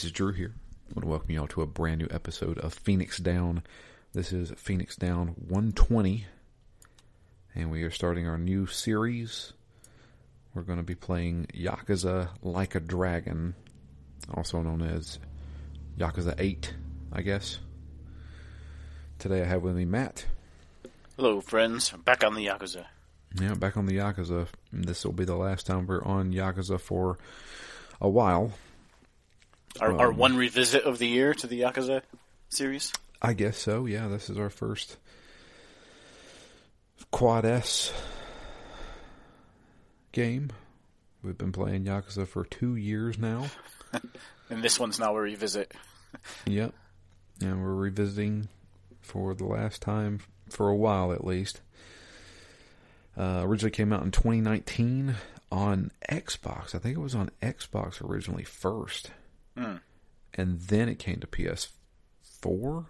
This is Drew here. I want to welcome y'all to a brand new episode of Phoenix Down. This is Phoenix Down 120, and we are starting our new series. We're going to be playing Yakuza Like a Dragon, also known as Yakuza 8, I guess. Today I have with me Matt. Hello, friends. I'm back on the Yakuza. Yeah, back on the Yakuza. This will be the last time we're on Yakuza for a while. Our one revisit of the year to the Yakuza series? I guess so, yeah. This is our first Quad S game. We've been playing Yakuza for 2 years now. And this one's now a revisit. Yep. And we're revisiting for the last time, for a while at least. Originally came out in 2019 on Xbox. I think it was on Xbox originally first. Mm. And then it came to PS4?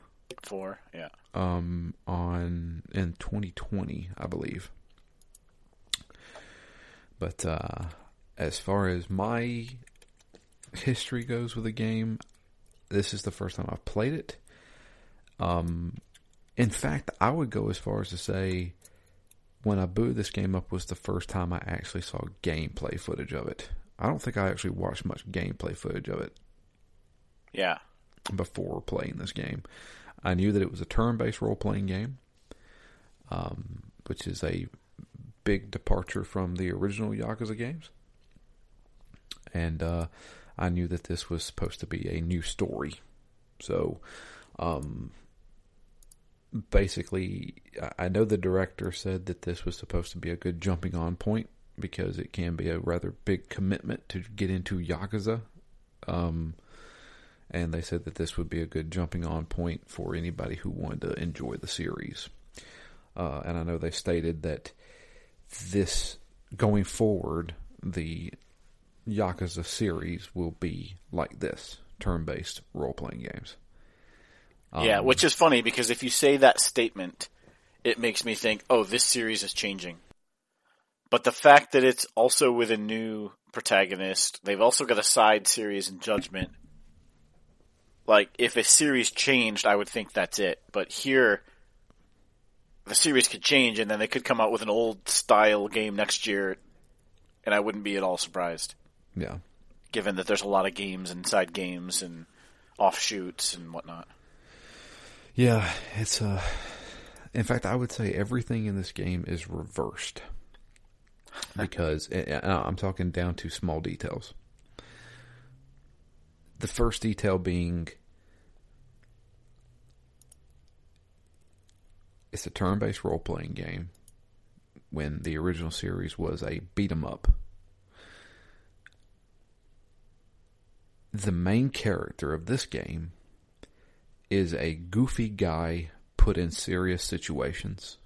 Four, yeah. In 2020, I believe. But as far as my history goes with the game, this is the first time I've played it. In fact, I would go as far as to say when I booted this game up was the first time I actually saw gameplay footage of it. I don't think I actually watched much gameplay footage of it. Yeah. Before playing this game, I knew that it was a turn-based role-playing game, which is a big departure from the original Yakuza games. And I knew that this was supposed to be a new story. So, basically, I know the director said that this was supposed to be a good jumping-on point, because it can be a rather big commitment to get into Yakuza. And they said that this would be a good jumping on point for anybody who wanted to enjoy the series. And I know they stated that this, going forward, the Yakuza series will be like this, turn-based role-playing games. Yeah, which is funny, because if you say that statement, it makes me think, oh, this series is changing. But the fact that it's also with a new protagonist, they've also got a side series in Judgment. Like, if a series changed, I would think that's it. But here, the series could change, and then they could come out with an old-style game next year, and I wouldn't be at all surprised. Yeah. Given that there's a lot of games and side games and offshoots and whatnot. Yeah, it's... in fact, I would say everything in this game is reversed. Because, and I'm talking down to small details. The first detail being, it's a turn-based role-playing game when the original series was a beat-em-up. The main character of this game is a goofy guy put in serious situations,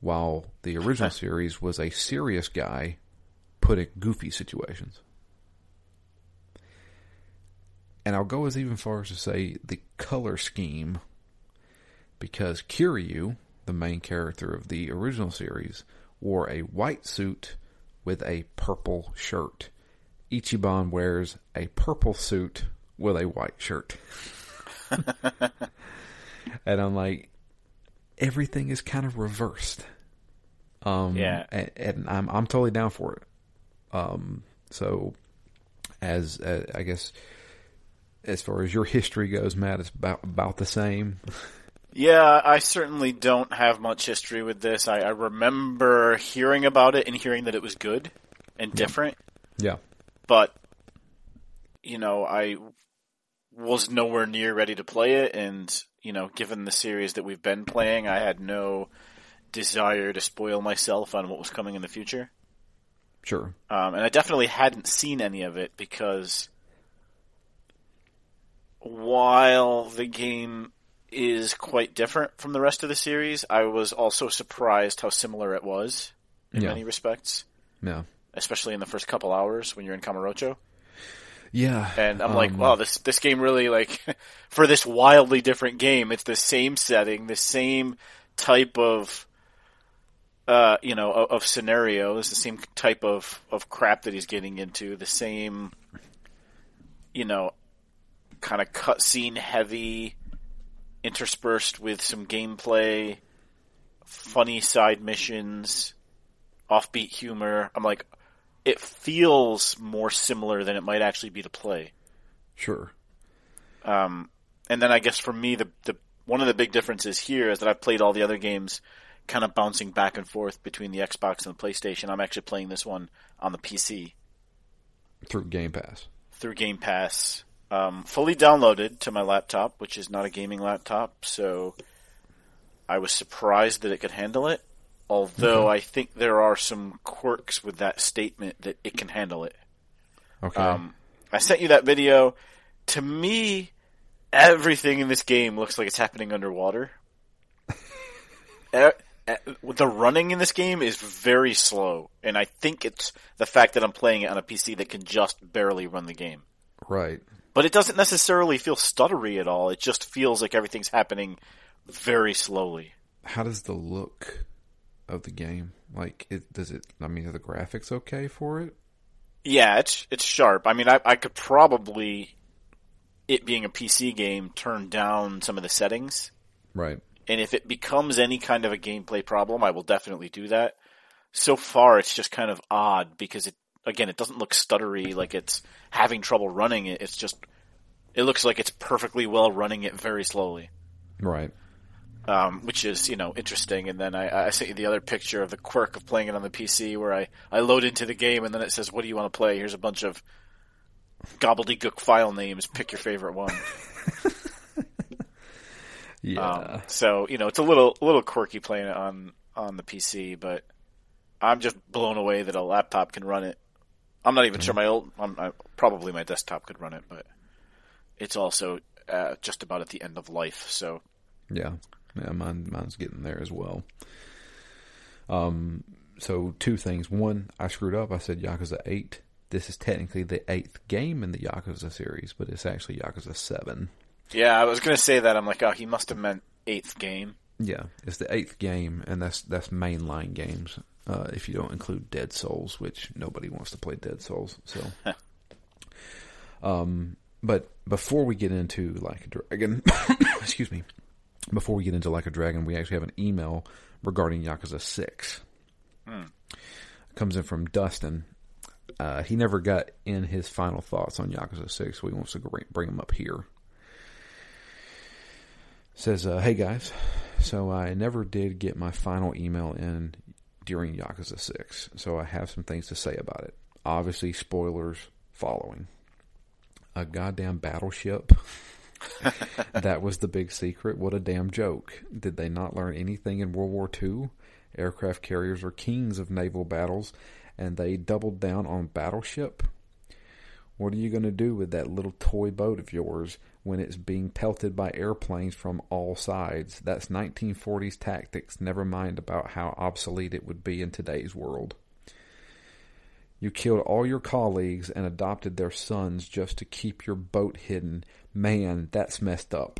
while the original series was a serious guy put in goofy situations. And I'll go as even far as to say the color scheme, because Kiryu, the main character of the original series, wore a white suit with a purple shirt. Ichiban wears a purple suit with a white shirt. And I'm like, everything is kind of reversed. Yeah. And I'm totally down for it. So, as I guess, as far as your history goes, Matt, it's about the same. Yeah, I certainly don't have much history with this. I remember hearing about it and hearing that it was good and different. Yeah. But, you know, I was nowhere near ready to play it, and... You know, given the series that we've been playing, I had no desire to spoil myself on what was coming in the future. Sure. And I definitely hadn't seen any of it, because while the game is quite different from the rest of the series, I was also surprised how similar it was in many respects. Yeah. Especially in the first couple hours when you're in Kamurocho. Yeah. And I'm like, wow, this game really, like, for this wildly different game, it's the same setting, the same type of, you know, of scenarios, the same type of crap that he's getting into, the same, you know, kind of cutscene heavy, interspersed with some gameplay, funny side missions, offbeat humor. I'm like, it feels more similar than it might actually be to play. Sure. And then I guess for me, the one of the big differences here is that I've played all the other games kind of bouncing back and forth between the Xbox and the PlayStation. I'm actually playing this one on the PC. Through Game Pass. Through Game Pass. Fully downloaded to my laptop, which is not a gaming laptop, so I was surprised that it could handle it. Although I think there are some quirks with that statement that it can handle it. Okay. I sent you that video. To me, everything in this game looks like it's happening underwater. The running in this game is very slow, and I think it's the fact that I'm playing it on a PC that can just barely run the game. Right. But it doesn't necessarily feel stuttery at all. It just feels like everything's happening very slowly. How does the look of the game, like, are the graphics okay for it? Yeah, it's sharp. I mean, I could probably, it being a PC game, turn down some of the settings. Right. And if it becomes any kind of a gameplay problem, I will definitely do that. So far, it's just kind of odd because it doesn't look stuttery, like it's having trouble running it. It's just, it looks like it's perfectly well running it very slowly. Right. Which is, interesting. And then I sent you the other picture of the quirk of playing it on the PC where I load into the game and then it says, what do you want to play? Here's a bunch of gobbledygook file names. Pick your favorite one. Yeah. So, it's a little quirky playing it on the PC, but I'm just blown away that a laptop can run it. I'm not even sure probably my desktop could run it, but it's also just about at the end of life. So yeah, mine's getting there as well. So two things. One, I screwed up. I said Yakuza 8. This is technically the 8th game in the Yakuza series, but it's actually Yakuza 7. Yeah, I was going to say that. I'm like, oh, he must have meant 8th game. Yeah, it's the 8th game, and that's mainline games, if you don't include Dead Souls, which nobody wants to play Dead Souls. So, but before we get into Like a Dragon, excuse me, before we get into Like a Dragon, we actually have an email regarding Yakuza 6. It comes in from Dustin. He never got in his final thoughts on Yakuza 6, so he wants to bring them up here. Says, hey guys, so I never did get my final email in during Yakuza 6, so I have some things to say about it. Obviously, spoilers following. A goddamn battleship. That was the big secret. What a damn joke. Did they not learn anything in World War II? Aircraft carriers are kings of naval battles, and they doubled down on battleship? What are you going to do with that little toy boat of yours when it's being pelted by airplanes from all sides? That's 1940s tactics, never mind about how obsolete it would be in today's world. You killed all your colleagues and adopted their sons just to keep your boat hidden. Man, that's messed up.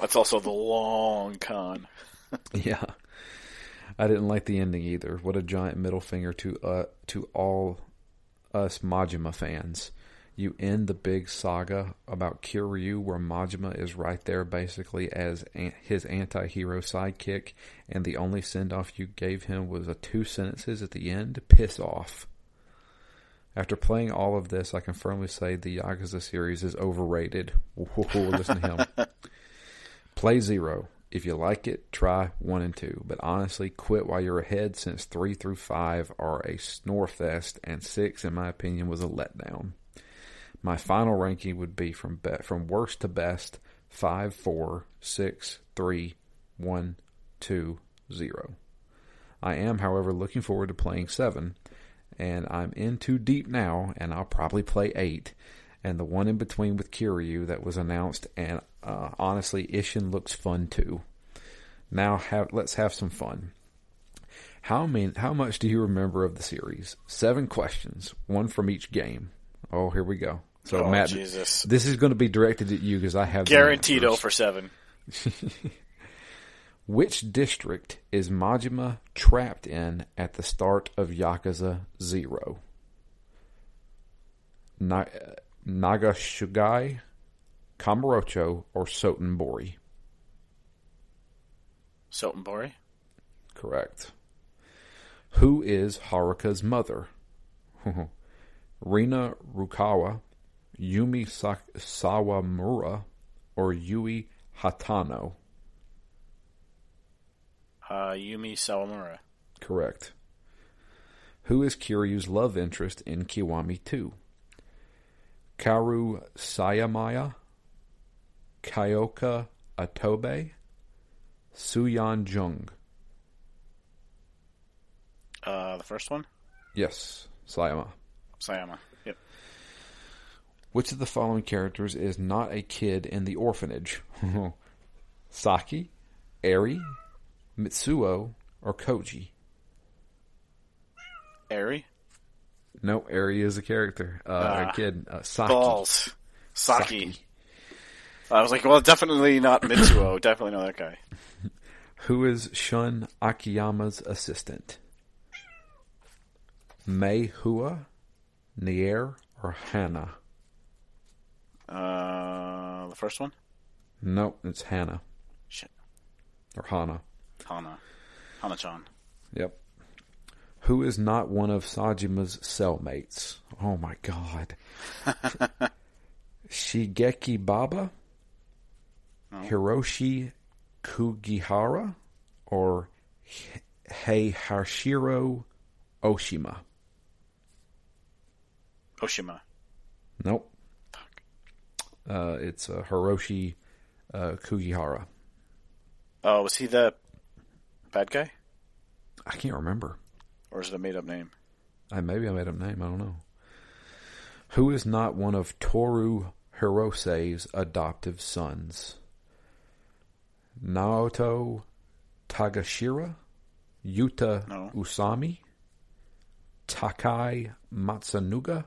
That's also the long con. Yeah. I didn't like the ending either. What a giant middle finger to all us Majima fans. You end the big saga about Kiryu where Majima is right there basically as his anti-hero sidekick, and the only send-off you gave him was 2 sentences at the end. Piss off. After playing all of this, I can firmly say the Yakuza series is overrated. Whoa, listen to him. Play 0. If you like it, try 1 and 2. But honestly, quit while you're ahead since 3 through 5 are a snore fest, and 6, in my opinion, was a letdown. My final ranking would be from worst to best, 5, 4, 6, 3, 1, 2, 0. I am, however, looking forward to playing 7, and I'm in too deep now, and I'll probably play 8, and the one in between with Kiryu that was announced, and honestly, Ishin looks fun too. Now let's have some fun. How much do you remember of the series? 7 questions, 1 from each game. Oh, here we go. So, oh, Matt, Jesus. This is going to be directed at you because I have guaranteed 0 for 7. Which district is Majima trapped in at the start of Yakuza 0? Nagashugai, Kamurocho, or Sotenbori. Sotenbori? Correct. Who is Haruka's mother? Rina Rukawa, Yumi Sawamura, or Yui Hatano? Yumi Sawamura. Correct. Who is Kiryu's love interest in Kiwami 2? Kaoru Sayama, Kyoka Atobe, Suyan Jung. The first one? Yes, Sayama. Sayama, yep. Which of the following characters is not a kid in the orphanage? Saki, Eri, Mitsuo, or Koji? Eri? No, Eri is a character. A kid. Saki. Balls. Saki. I was like, well, definitely not Mitsuo. Definitely not that guy. Who is Shun Akiyama's assistant? Mei Hua, Nier, or Hana? The first one? No, it's Hana. Shit. Or Hana. Hana-chan. Yep. Who is not one of Sajima's cellmates? Oh my god. Shigeki Baba, Hiroshi Kugihara, or Heihashiro Oshima? Oshima. Nope. Fuck. It's Hiroshi Kugihara. Oh, was he the bad guy? I can't remember. Or is it a made-up name? Maybe a made-up name. I don't know. Who is not one of Toru Hirose's adoptive sons? Naoto Tagashira, Yuta Usami, Takai Matsunaga,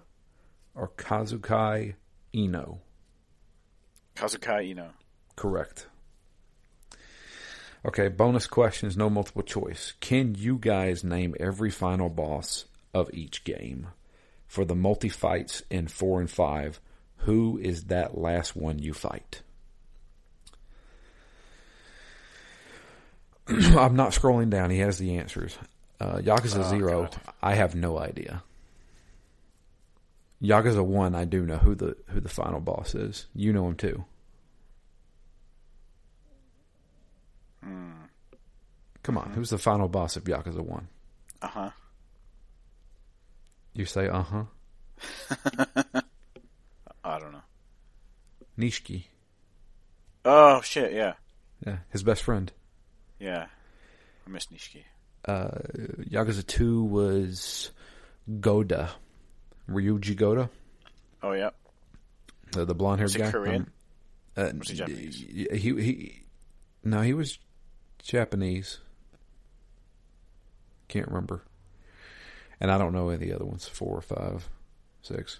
or Kazukai Ino? Kazukai Ino. Correct. Okay, bonus questions, no multiple choice. Can you guys name every final boss of each game? For the multi-fights in 4 and 5, who is that last one you fight? I'm not scrolling down. He has the answers. Yakuza 0, God. I have no idea. Yakuza 1, I do know who the final boss is. You know him too. Come on, who's the final boss of Yakuza 1? Uh-huh. You say uh-huh? I don't know. Nishiki. Oh, shit, yeah. Yeah, his best friend. Yeah, I miss Nishiki. Yakuza 2 was Goda. Ryoji Goda. Oh, yeah. The blonde-haired guy. Was he Korean? Was he Japanese? No, he was Japanese. Can't remember. And I don't know any of the other ones. 4, 5, 6.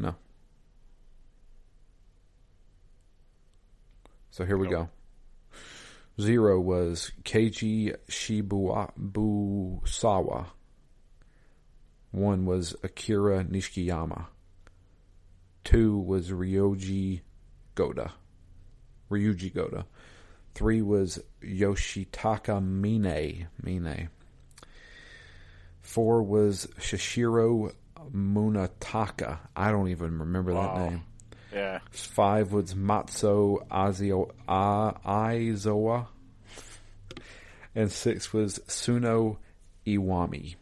No. So here we go. 0 was Keiji Shibusawa. 1 was Akira Nishikiyama. 2 was Ryoji Goda. 3 was Yoshitaka Mine. 4 was Shishiro Munataka. I don't even remember that name. Yeah. 5 was Matsuo Aizawa. And 6 was Suno Iwami.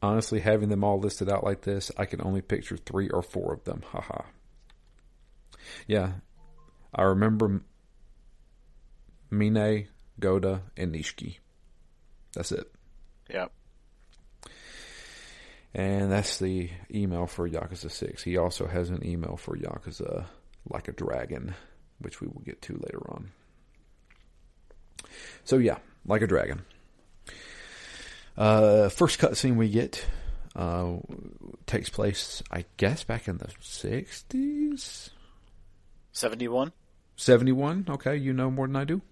Honestly, having them all listed out like this, I can only picture 3 or 4 of them. Haha. Yeah. I remember Mine, Goda, and Nishiki. That's it. Yep. And that's the email for Yakuza 6. He also has an email for Yakuza Like a Dragon, which we will get to later on. So yeah, Like a Dragon. First cutscene we get takes place, I guess, back in the 60s? 71? 71? Okay, you know more than I do.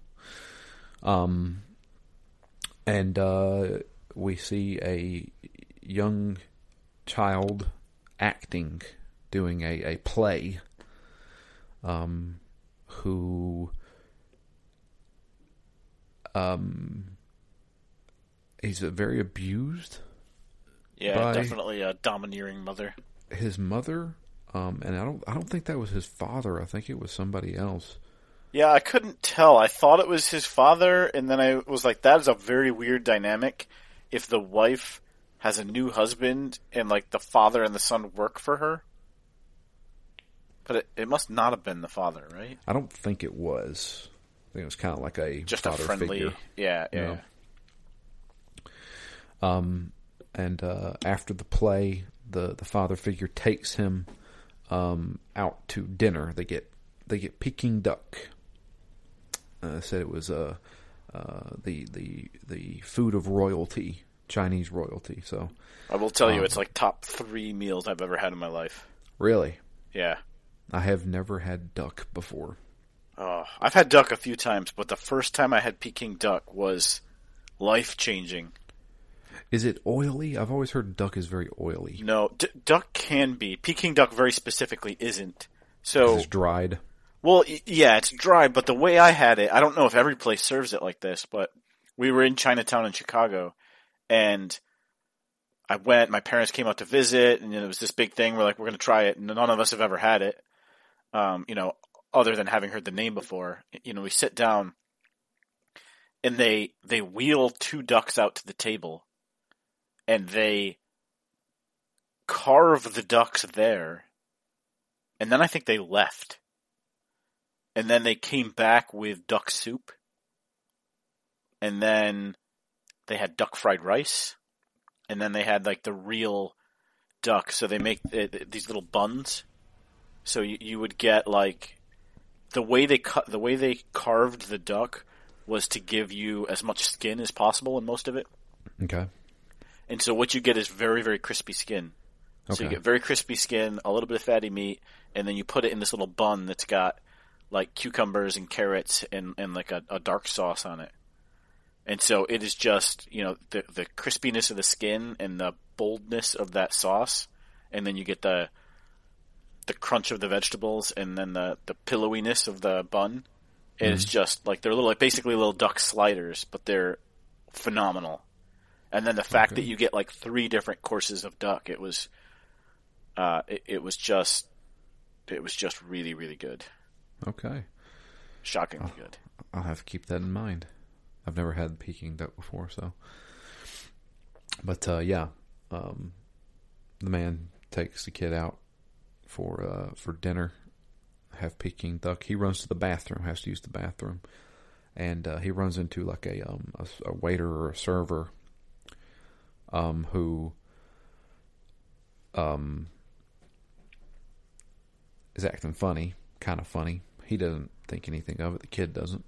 And we see a young child acting, doing a play who is very abused. Yeah, definitely a domineering mother. His mother, and I don't think that was his father. I think it was somebody else. Yeah, I couldn't tell. I thought it was his father, and then I was like, that is a very weird dynamic. If the wife has a new husband, and like the father and the son work for her, but it must not have been the father, right? I don't think it was. I think it was kind of like a just father a friendly figure, yeah. And after the play, the father figure takes him out to dinner. They get Peking duck. I said it was the food of royalty, Chinese royalty. So I will tell you, it's like top 3 meals I've ever had in my life. Really? Yeah. I have never had duck before. I've had duck a few times, but the first time I had Peking duck was life-changing. Is it oily? I've always heard duck is very oily. No, duck can be. Peking duck very specifically isn't. So it's dried. Well, yeah, it's dry, but the way I had it, I don't know if every place serves it like this, but we were in Chinatown in Chicago, and I went, my parents came out to visit, and it was this big thing. We're like, we're going to try it, and none of us have ever had it, other than having heard the name before. We sit down, and they wheel 2 ducks out to the table, and they carve the ducks there, and then I think they left. And then they came back with duck soup. And then they had duck fried rice. And then they had like the real duck. So they make these little buns. So you would get like the way they carved the duck was to give you as much skin as possible in most of it. Okay. And so what you get is very, very crispy skin. Okay. So you get very crispy skin, a little bit of fatty meat, and then you put it in this little bun that's got like cucumbers and carrots and like a dark sauce on it. And so it is just, the crispiness of the skin and the boldness of that sauce. And then you get the crunch of the vegetables and then the pillowiness of the bun. It is just like they're basically little duck sliders, but they're phenomenal. And then the fact that you get like 3 different courses of duck, it was just really, really good. Okay. Shockingly good. I'll have to keep that in mind. I've never had Peking duck before, so. But the man takes the kid out for dinner, have Peking duck. He runs to the bathroom, has to use the bathroom, and he runs into like a waiter or a server, who is acting funny. Kind of funny. He doesn't think anything of it. The kid doesn't.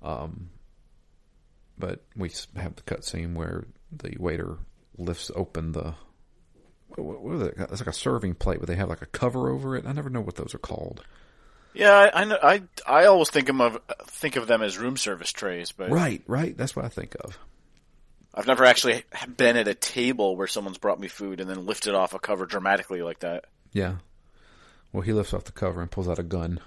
But we have the cutscene where the waiter lifts open the... What are they? It's like a serving plate, but they have like a cover over it. I never know what those are called. Yeah, I know, I always think of them as room service trays. But right. That's what I think of. I've never actually been at a table where someone's brought me food and then lifted off a cover dramatically like that. Yeah. Well, he lifts off the cover and pulls out a gun.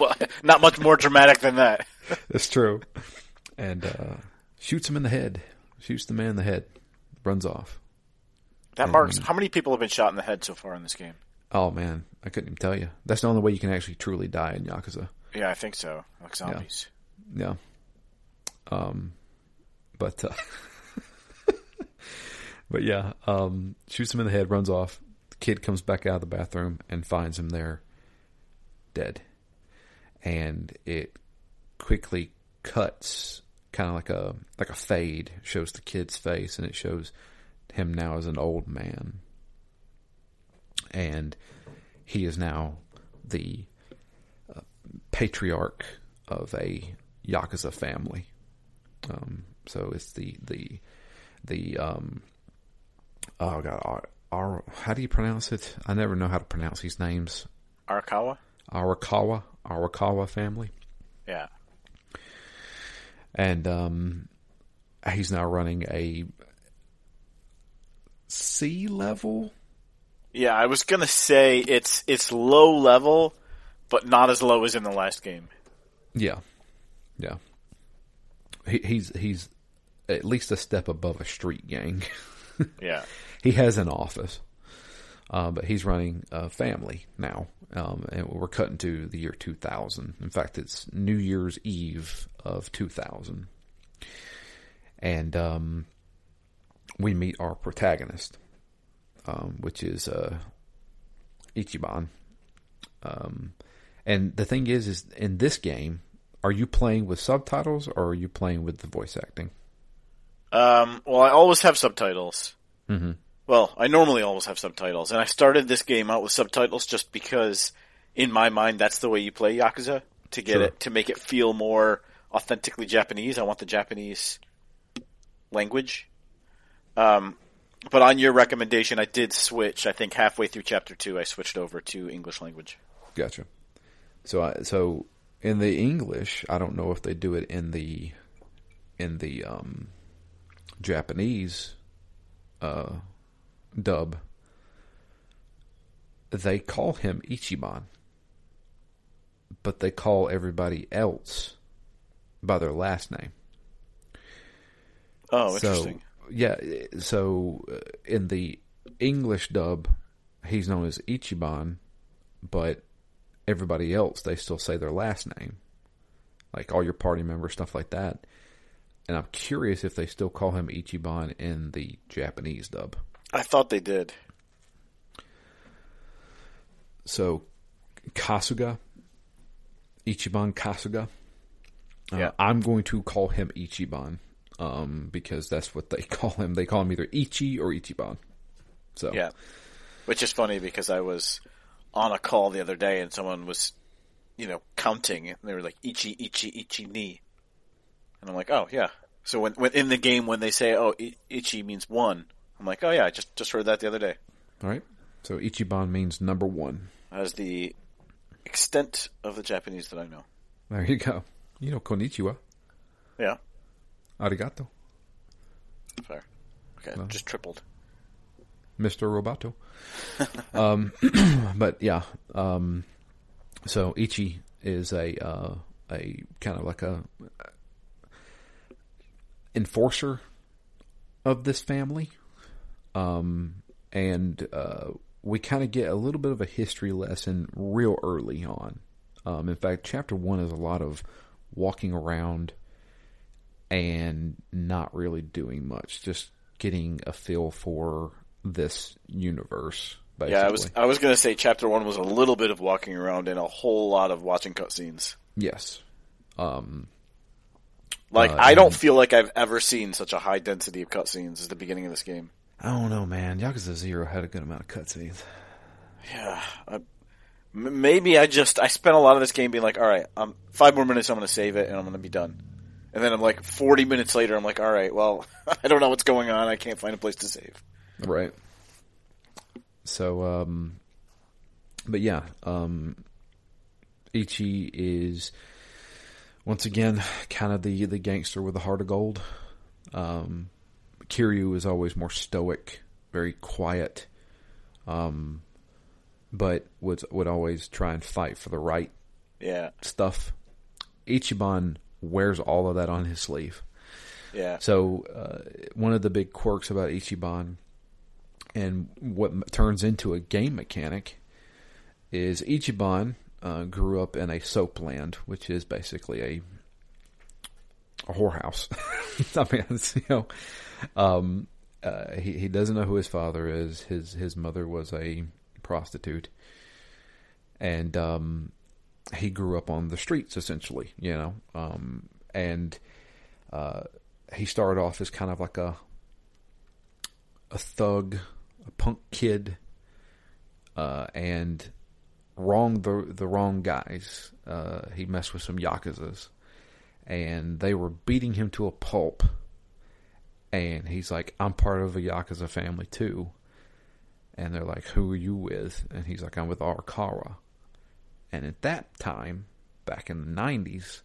Well, not much more dramatic than that. That's true. And shoots him in the head. Shoots the man in the head. Runs off. That marks... How many people have been shot in the head so far in this game? Oh, man. I couldn't even tell you. That's the only way you can actually truly die in Yakuza. Yeah, I think so. Like zombies. Yeah. But... But yeah, shoots him in the head, runs off. Kid comes back out of the bathroom and finds him there dead, and it quickly cuts kind of like a fade, shows the kid's face, and it shows him now as an old man, and he is now the patriarch of a Yakuza family. So it's the oh god, how do you pronounce it? I never know how to pronounce these names. Arakawa family. Yeah. And he's now running a C level. Yeah, I was gonna say it's low level but not as low as in the last game. Yeah, yeah. He's at least a step above a street gang. Yeah, he has an office, but he's running a family now, and we're cutting to the year 2000. In fact, it's New Year's Eve of 2000, and we meet our protagonist, which is Ichiban. And the thing is in this game, are you playing with subtitles or are you playing with the voice acting? Well, I always have subtitles. Mm-hmm. Well, I normally always have subtitles, and I started this game out with subtitles just because, in my mind, that's the way you play Yakuza, to get it, to make it feel more authentically Japanese. I want the Japanese language. But on your recommendation, I did switch. I think halfway through Chapter 2, I switched over to English language. Gotcha. So in the English, I don't know if they do it in the Japanese dub. They call him Ichiban, but they call everybody else by their last name. Oh, interesting. Yeah, so in the English dub, he's known as Ichiban, but everybody else, they still say their last name. Like all your party members, stuff like that. And I'm curious if they still call him Ichiban in the Japanese dub. I thought they did. So, Kasuga. Ichiban Kasuga. Yeah. I'm going to call him Ichiban. Because that's what they call him. They call him either Ichi or Ichiban. So yeah, which is funny because I was on a call the other day and someone was, counting and they were like Ichi Ichi Ichi ni, and I'm like, oh yeah. So when in the game when they say Ichi means one, I'm like, oh yeah, I just heard that the other day. All right, so Ichiban means number one. That is the extent of the Japanese that I know. There you go. You know Konnichiwa. Yeah. Arigato. Fair. Okay, just tripled. Mr. Roboto. But yeah. So Ichi is a kind of like a enforcer of this family. And we kind of get a little bit of a history lesson real early on. In fact, Chapter 1 is a lot of walking around and not really doing much, just getting a feel for this universe, basically. Yeah, I was going to say Chapter 1 was a little bit of walking around and a whole lot of watching cutscenes. Yes. I don't feel like I've ever seen such a high density of cutscenes as the beginning of this game. I don't know, man. Yakuza 0 had a good amount of cutscenes. Yeah. Maybe I spent a lot of this game being like, all right, 5 more minutes, I'm going to save it, and I'm going to be done. And then I'm like, 40 minutes later, I'm like, all right, well, I don't know what's going on. I can't find a place to save. Right. So, Ichi is, once again, kind of the gangster with the heart of gold. Kiryu is always more stoic, very quiet, but would always try and fight for the right stuff. Ichiban wears all of that on his sleeve. Yeah. So one of the big quirks about Ichiban and what turns into a game mechanic is Ichiban grew up in a soap land, which is basically a whorehouse. I mean, it's, he doesn't know who his father is. His mother was a prostitute, and he grew up on the streets, essentially, and he started off as kind of like a thug, a punk kid, and wronged the wrong guys. He messed with some Yakuzas, and they were beating him to a pulp. And he's like, I'm part of a Yakuza family too. And they're like, who are you with? And he's like, I'm with Arakawa. And at that time, back in the 90s,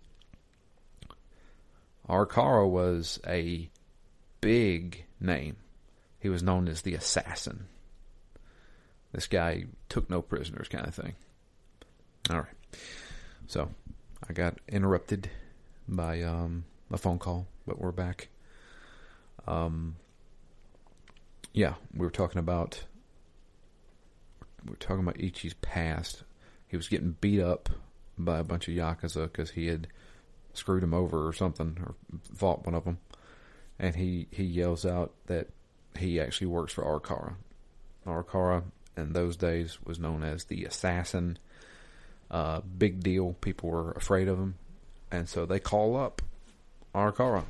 Arakawa was a big name. He was known as the assassin. This guy took no prisoners kind of thing. All right. So I got interrupted by a phone call, but we're back. Yeah, we were talking about Ichi's past. He was getting beat up by a bunch of Yakuza because he had screwed him over or something, or fought one of them. And he yells out that he actually works for Arakawa. Arakawa, in those days, was known as the assassin. Big deal. People were afraid of him. And so they call up Arakawa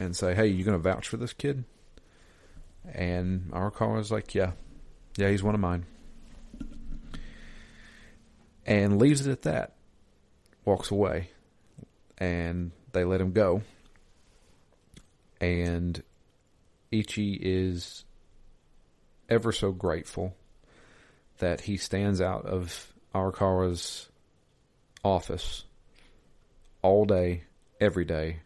and say, hey, you going to vouch for this kid? And Arakawa's like, yeah, he's one of mine. And leaves it at that. Walks away. And they let him go. And Ichi is ever so grateful that he stands out of Arakawa's office all day, every day,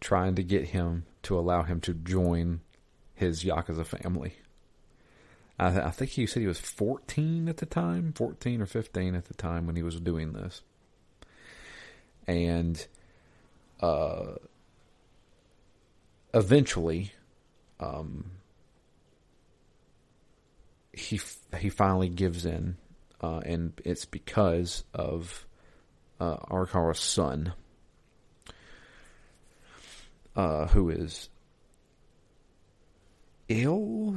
trying to get him to allow him to join his Yakuza family. I think he said he was 14 at the time, 14 or 15 at the time when he was doing this. And eventually, he finally gives in, and it's because of Arakawa's son, who is ill.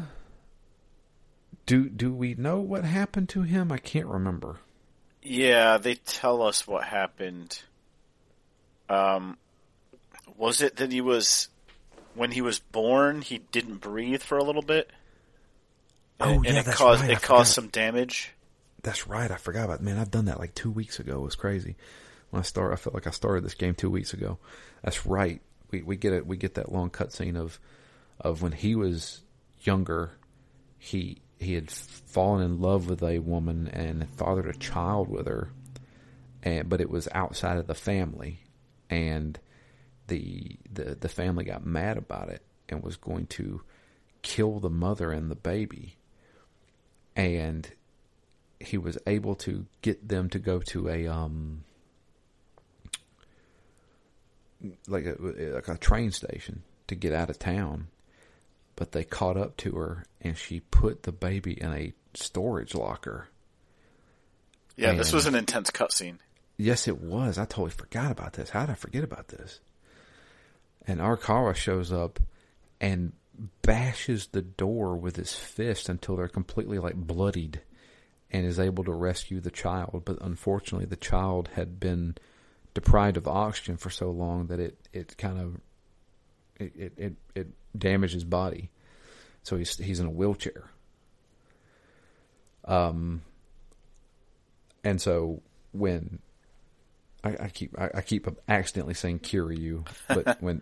Do we know what happened to him? I can't remember. Yeah, they tell us what happened. Was it that he was, when he was born, he didn't breathe for a little bit? It caused some damage. That's right, I forgot about it. Man, I've done that like 2 weeks ago. It was crazy. When I felt like I started this game 2 weeks ago. That's right. We get that long cutscene of when he was younger, he had fallen in love with a woman and fathered a child with her, but it was outside of the family, and the family got mad about it and was going to kill the mother and the baby. And he was able to get them to go to a like a train station to get out of town. But they caught up to her, and she put the baby in a storage locker. Yeah, and this was an intense cutscene. Yes, it was. I totally forgot about this. How did I forget about this? And Arakawa shows up and bashes the door with his fist until they're completely like bloodied, and is able to rescue the child. But unfortunately, the child had been deprived of oxygen for so long that it damaged his body, so he's in a wheelchair. And so when I keep accidentally saying Kiryu, but when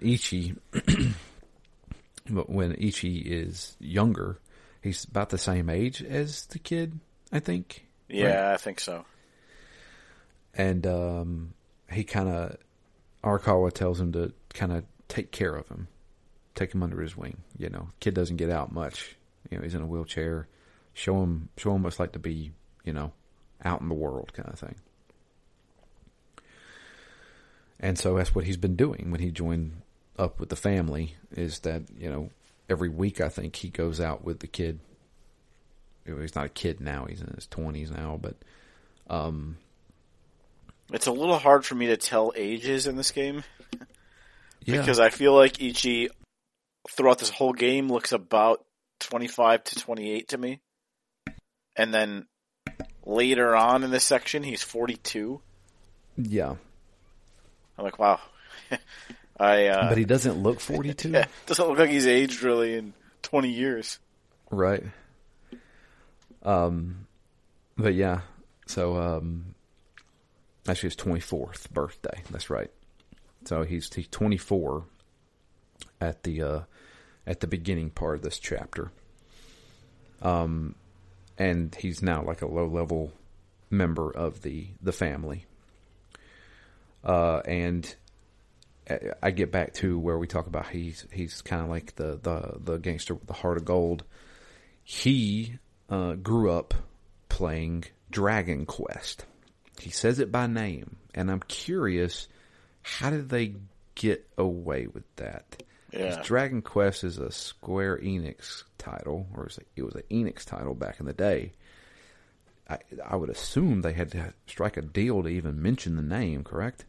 Ichi is younger, he's about the same age as the kid, I think. Yeah, right? I think so. And Arakawa tells him to kind of take care of him. Take him under his wing. You know, kid doesn't get out much. You know, he's in a wheelchair. Show him what it's like to be, you know, out in the world kind of thing. And so that's what he's been doing when he joined up with the family, is that, you know, every week I think he goes out with the kid. He's not a kid now. He's in his 20s now, but it's a little hard for me to tell ages in this game. Yeah. Because I feel like Ichi throughout this whole game looks about 25 to 28 to me. And then later on in this section, he's 42. Yeah. I'm like, wow. But he doesn't look 42? Yeah, doesn't look like he's aged really in 20 years. Right. But yeah, so actually his 24th birthday. That's right. So he's 24 at the beginning part of this chapter, and he's now like a low level member of the family. And I get back to where we talk about he's kind of like the gangster with the heart of gold. He grew up playing Dragon Quest. He says it by name, and I'm curious, how did they get away with that? Yeah. Dragon Quest is a Square Enix title, or it was an Enix title back in the day. I would assume they had to strike a deal to even mention the name, correct?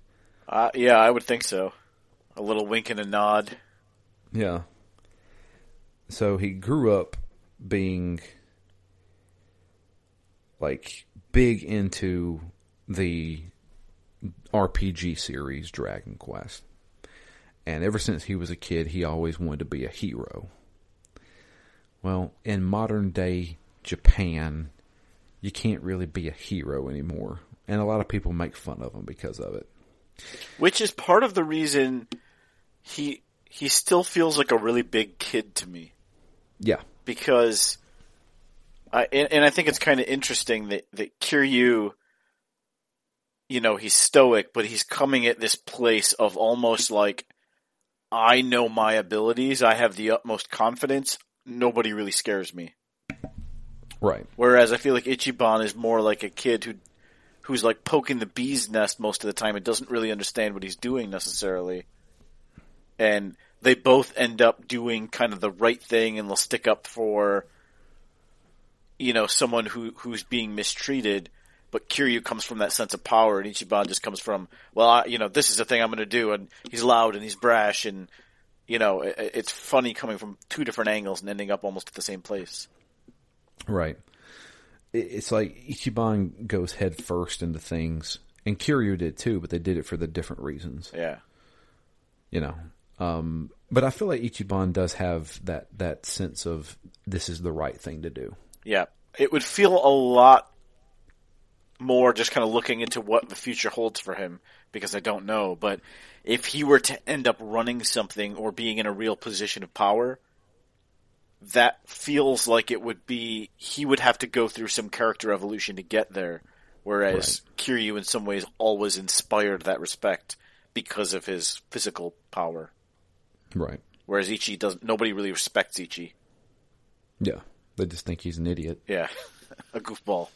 Yeah, I would think so. A little wink and a nod. Yeah. So he grew up being like big into the RPG series Dragon Quest. And ever since he was a kid, he always wanted to be a hero. Well, in modern day Japan, you can't really be a hero anymore. And a lot of people make fun of him because of it. Which is part of the reason he still feels like a really big kid to me. Yeah. Because, and I think it's kind of interesting that Kiryu, you know, he's stoic, but he's coming at this place of almost like, I know my abilities. I have the utmost confidence. Nobody really scares me. Right. Whereas I feel like Ichiban is more like a kid who's like poking the bee's nest most of the time and doesn't really understand what he's doing necessarily. And they both end up doing kind of the right thing, and they'll stick up for, you know, someone who's being mistreated. But Kiryu comes from that sense of power, and Ichiban just comes from, well, this is the thing I'm going to do, and he's loud and he's brash, and, you know, it's funny coming from two different angles and ending up almost at the same place. Right. It's like Ichiban goes head first into things, and Kiryu did too, but they did it for the different reasons. Yeah. You know, but I feel like Ichiban does have that sense of this is the right thing to do. Yeah. It would feel a lot more just kind of looking into what the future holds for him, because I don't know. But if he were to end up running something or being in a real position of power, that feels like it would be he would have to go through some character evolution to get there. Whereas right. Kiryu, in some ways, always inspired that respect because of his physical power. Right. Whereas Ichi doesn't. Nobody really respects Ichi. Yeah, they just think he's an idiot. Yeah, a goofball.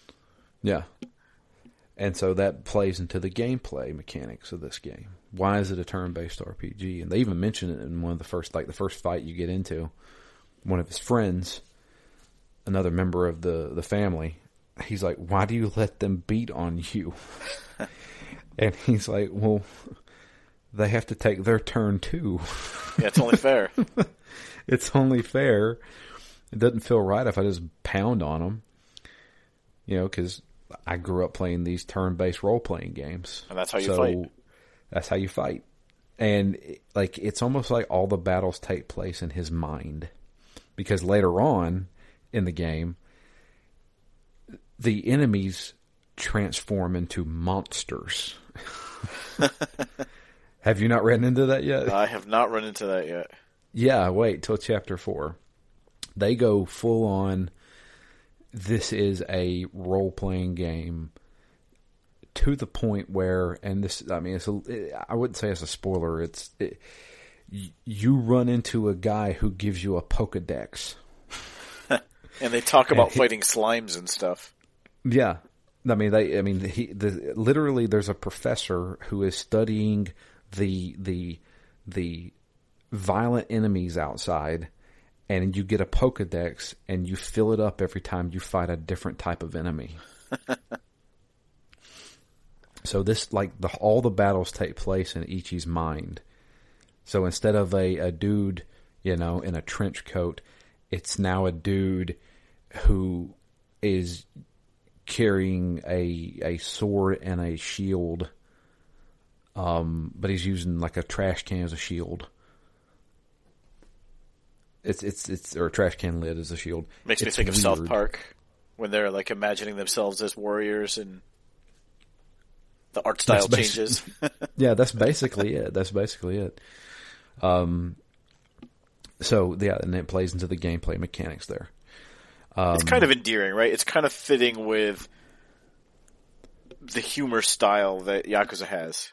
Yeah. And so that plays into the gameplay mechanics of this game. Why is it a turn-based RPG? And they even mention it in one of the first fight you get into. One of his friends, another member of the family, he's like, "Why do you let them beat on you?" And he's like, "Well, they have to take their turn too." Yeah, it's only fair. It's only fair. It doesn't feel right if I just pound on them, you know, because I grew up playing these turn-based role-playing games. And that's how you fight. That's how you fight. And like it's almost like all the battles take place in his mind. Because later on in the game, the enemies transform into monsters. Have you not run into that yet? I have not run into that yet. Yeah, wait till chapter 4. They go full on... This is a role-playing game to the point where, and this, I mean, I wouldn't say it's a spoiler. You run into a guy who gives you a Pokedex. And they talk about fighting slimes and stuff. Yeah. I mean, literally there's a professor who is studying the violent enemies outside. And you get a Pokedex, and you fill it up every time you fight a different type of enemy. So this, like, all the battles take place in Ichi's mind. So instead of a dude, you know, in a trench coat, it's now a dude who is carrying a sword and a shield. But he's using, like, a trash can as a shield. It's or a trash can lid as a shield. Makes me think of South Park when they're like imagining themselves as warriors and the art style changes. Yeah, that's basically it. That's basically it. So yeah, and it plays into the gameplay mechanics there. It's kind of endearing, right? It's kind of fitting with the humor style that Yakuza has,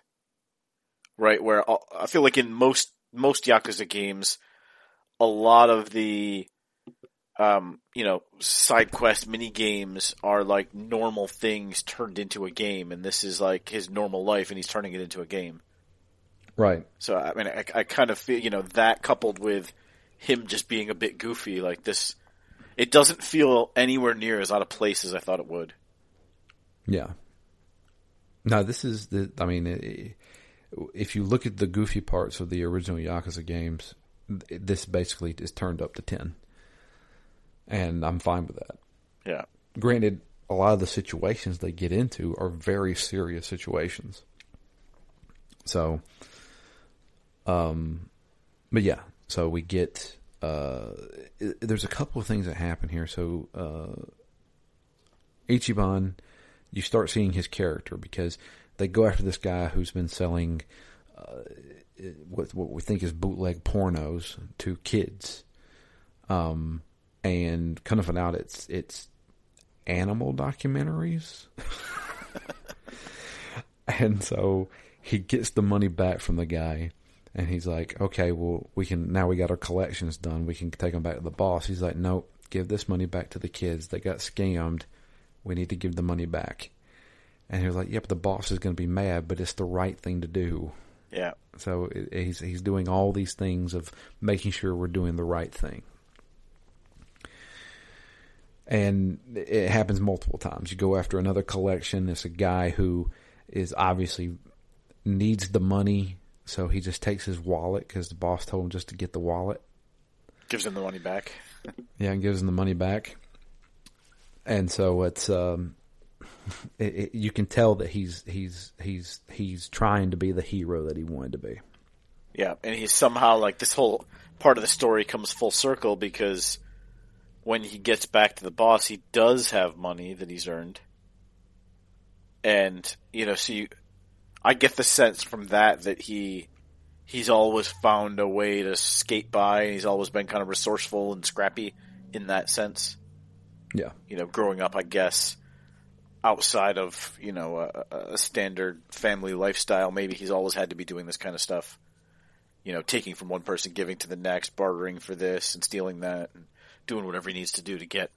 right? Where I feel like in most Yakuza games, a lot of the side quest mini games are like normal things turned into a game, and this is like his normal life, and he's turning it into a game. Right. So I mean, I kind of feel, that coupled with him just being a bit goofy, like this, it doesn't feel anywhere near as out of place as I thought it would. Yeah. No, this is if you look at the goofy parts of the original Yakuza games, this basically is turned up to 10. And I'm fine with that. Yeah. Granted, a lot of the situations they get into are very serious situations. So, but yeah, so we get, there's a couple of things that happen here. So, Ichiban, you start seeing his character because they go after this guy who's been selling, what we think is bootleg pornos to kids. And kind of out it's animal documentaries. And so he gets the money back from the guy and he's like, okay, well, now we got our collections done. We can take them back to the boss. He's like, no, give this money back to the kids. They got scammed. We need to give the money back. And he was like, yep, the boss is going to be mad, but it's the right thing to do. Yeah. So he's doing all these things of making sure we're doing the right thing. And it happens multiple times. You go after another collection. It's a guy who is obviously needs the money. So he just takes his wallet because the boss told him just to get the wallet. Gives him the money back. Yeah, and gives him the money back. And so it's, you can tell that he's trying to be the hero that he wanted to be. Yeah. And he's somehow like this whole part of the story comes full circle because when he gets back to the boss, he does have money that he's earned. And, so I get the sense from that he's always found a way to skate by, and he's always been kind of resourceful and scrappy in that sense. Yeah. Growing up, I guess, outside of, a standard family lifestyle, maybe he's always had to be doing this kind of stuff. Taking from one person, giving to the next, bartering for this and stealing that, and doing whatever he needs to do to get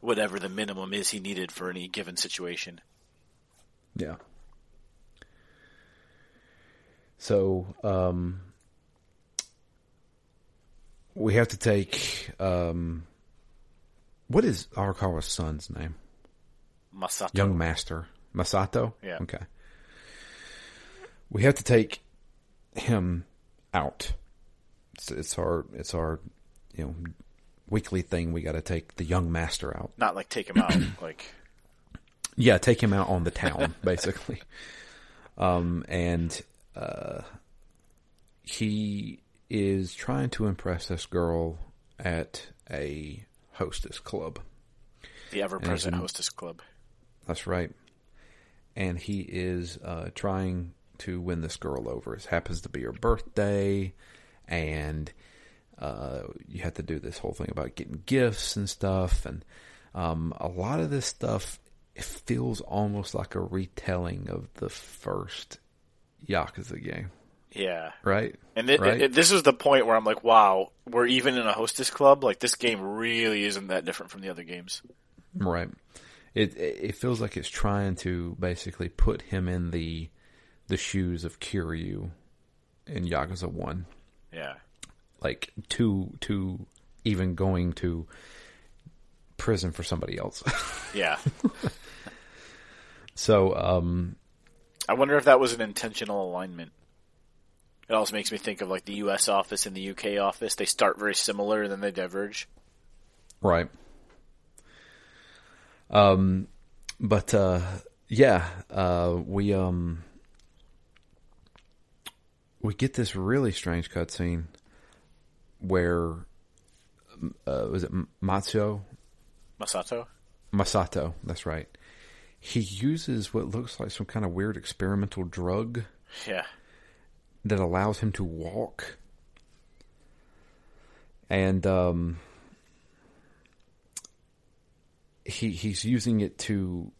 whatever the minimum is he needed for any given situation. Yeah. So, we have to take, what is Arakawa's son's name? Masato. Young master. Masato? Yeah. Okay. We have to take him out. It's our, weekly thing. We got to take the young master out. Not like take him out. Yeah, take him out on the town, basically. He is trying to impress this girl at a hostess club. The ever-present hostess club. That's right. And he is trying to win this girl over. It happens to be her birthday, and you have to do this whole thing about getting gifts and stuff. And a lot of this stuff, it feels almost like a retelling of the first Yakuza game. Yeah. Right? And this is the point where I'm like, wow, we're even in a hostess club? Like, this game really isn't that different from the other games. Right. It feels like it's trying to basically put him in the shoes of Kiryu in Yakuza 1. Yeah. Like, to even going to prison for somebody else. Yeah. So, I wonder if that was an intentional alignment. It also makes me think of, like, the U.S. office and the U.K. office. They start very similar, and then they diverge. Right. We get this really strange cutscene where was it Masato, that's right. He uses what looks like some kind of weird experimental drug. Yeah. That allows him to walk. And he's using it to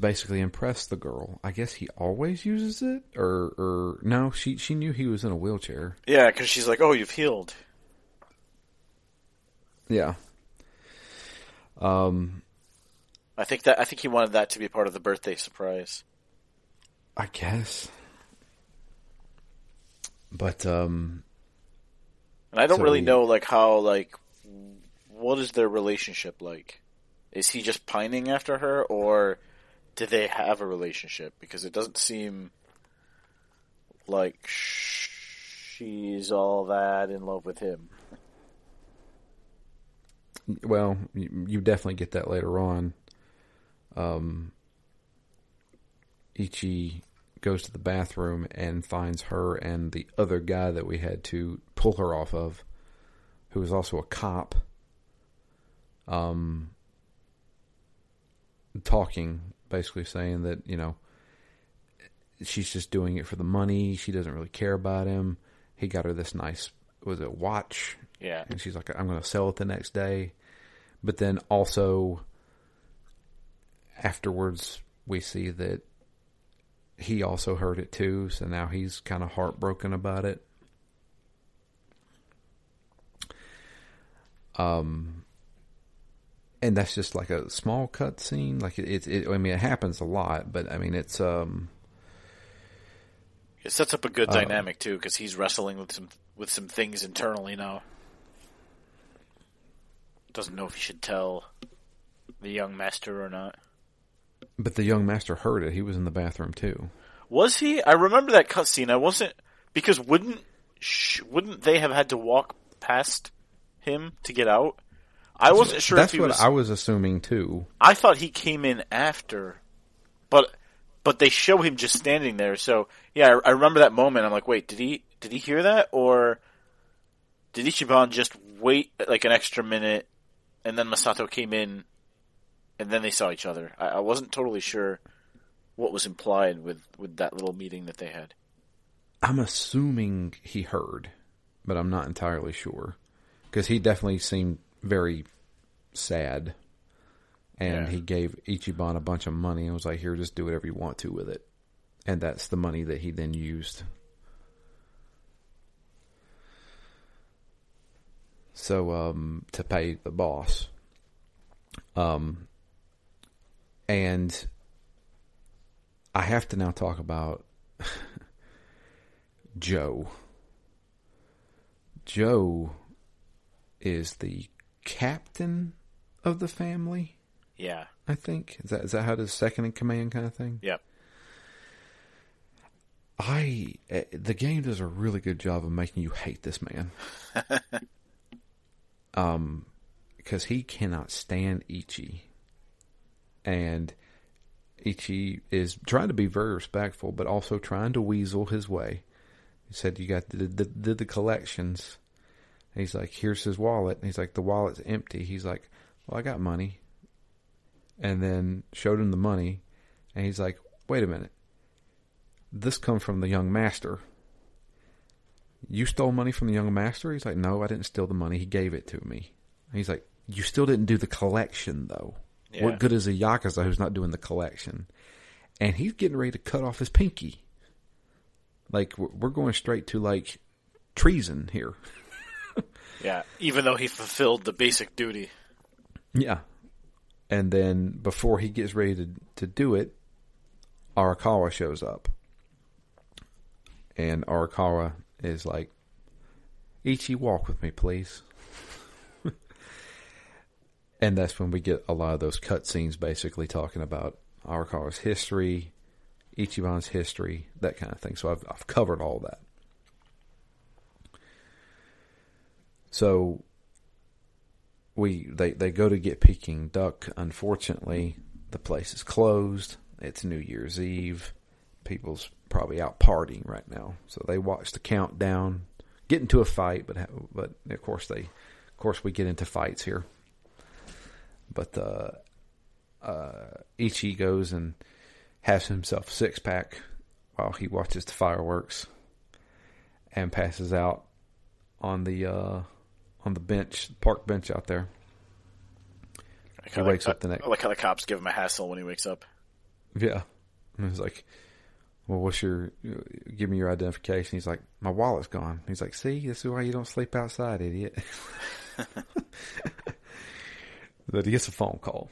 basically impress the girl. I guess he always uses it, or no, she knew he was in a wheelchair. Yeah, cuz she's like, "Oh, you've healed." Yeah. I think he wanted that to be part of the birthday surprise. I guess. But and I don't really know what is their relationship like? Is he just pining after her, or do they have a relationship? Because it doesn't seem like she's all that in love with him. Well, you definitely get that later on. Ichi goes to the bathroom and finds her and the other guy that we had to pull her off of, who is also a cop, talking, basically saying that, you know, she's just doing it for the money. She doesn't really care about him. He got her this nice, was it watch? Yeah. And she's like, I'm going to sell it the next day. But then also afterwards we see that he also heard it too. So now he's kind of heartbroken about it. And that's just like a small cut scene. Like it I mean, it happens a lot, but I mean, it's, it sets up a good dynamic too, because he's wrestling with some things internally now. Doesn't know if he should tell the young master or not. But the young master heard it. He was in the bathroom too. Was he? I remember that cutscene. I wasn't, because wouldn't they have had to walk past him to get out? I wasn't sure. That's if he was. That's what I was assuming too. I thought he came in after, but they show him just standing there. So yeah, I remember that moment. I'm like, wait, did he hear that, or did Ichiban just wait like an extra minute and then Masato came in and then they saw each other? I wasn't totally sure what was implied with that little meeting that they had. I'm assuming he heard, but I'm not entirely sure, because he definitely seemed very sad, and he gave Ichiban a bunch of money and was like, here, just do whatever you want to with it. And that's the money that he then used. So, to pay the boss. And I have to now talk about Joe. Joe is the captain of the family. Yeah. I think. Is that how the second in command kind of thing? Yep. The game does a really good job of making you hate this man. Because he cannot stand Ichi. And Ichi is trying to be very respectful, but also trying to weasel his way. He said, you got the collections. And he's like, here's his wallet. And he's like, the wallet's empty. He's like, well, I got money. And then showed him the money. And he's like, wait a minute. This come from the young master. You stole money from the young master? He's like, no, I didn't steal the money. He gave it to me. And he's like, you still didn't do the collection, though. Yeah. What good is a Yakuza who's not doing the collection? And he's getting ready to cut off his pinky. Like, we're going straight to, like, treason here. Yeah, even though he fulfilled the basic duty. Yeah. And then before he gets ready to do it, Arakawa shows up. And Arakawa is like, Ichi, walk with me, please. And that's when we get a lot of those cutscenes basically talking about Arakawa's history, Ichiban's history, that kind of thing. So I've covered all that. So they go to get Peking duck. Unfortunately, the place is closed. It's New Year's Eve. People's probably out partying right now. So they watch the countdown, get into a fight, but of course we get into fights here. But Ichi goes and has himself a six-pack while he watches the fireworks and passes out on the bench, park bench out there. He wakes up the next. I like how the cops give him a hassle when he wakes up. Yeah. And he's like, well, give me your identification. He's like, my wallet's gone. He's like, see, this is why you don't sleep outside, idiot. But he gets a phone call,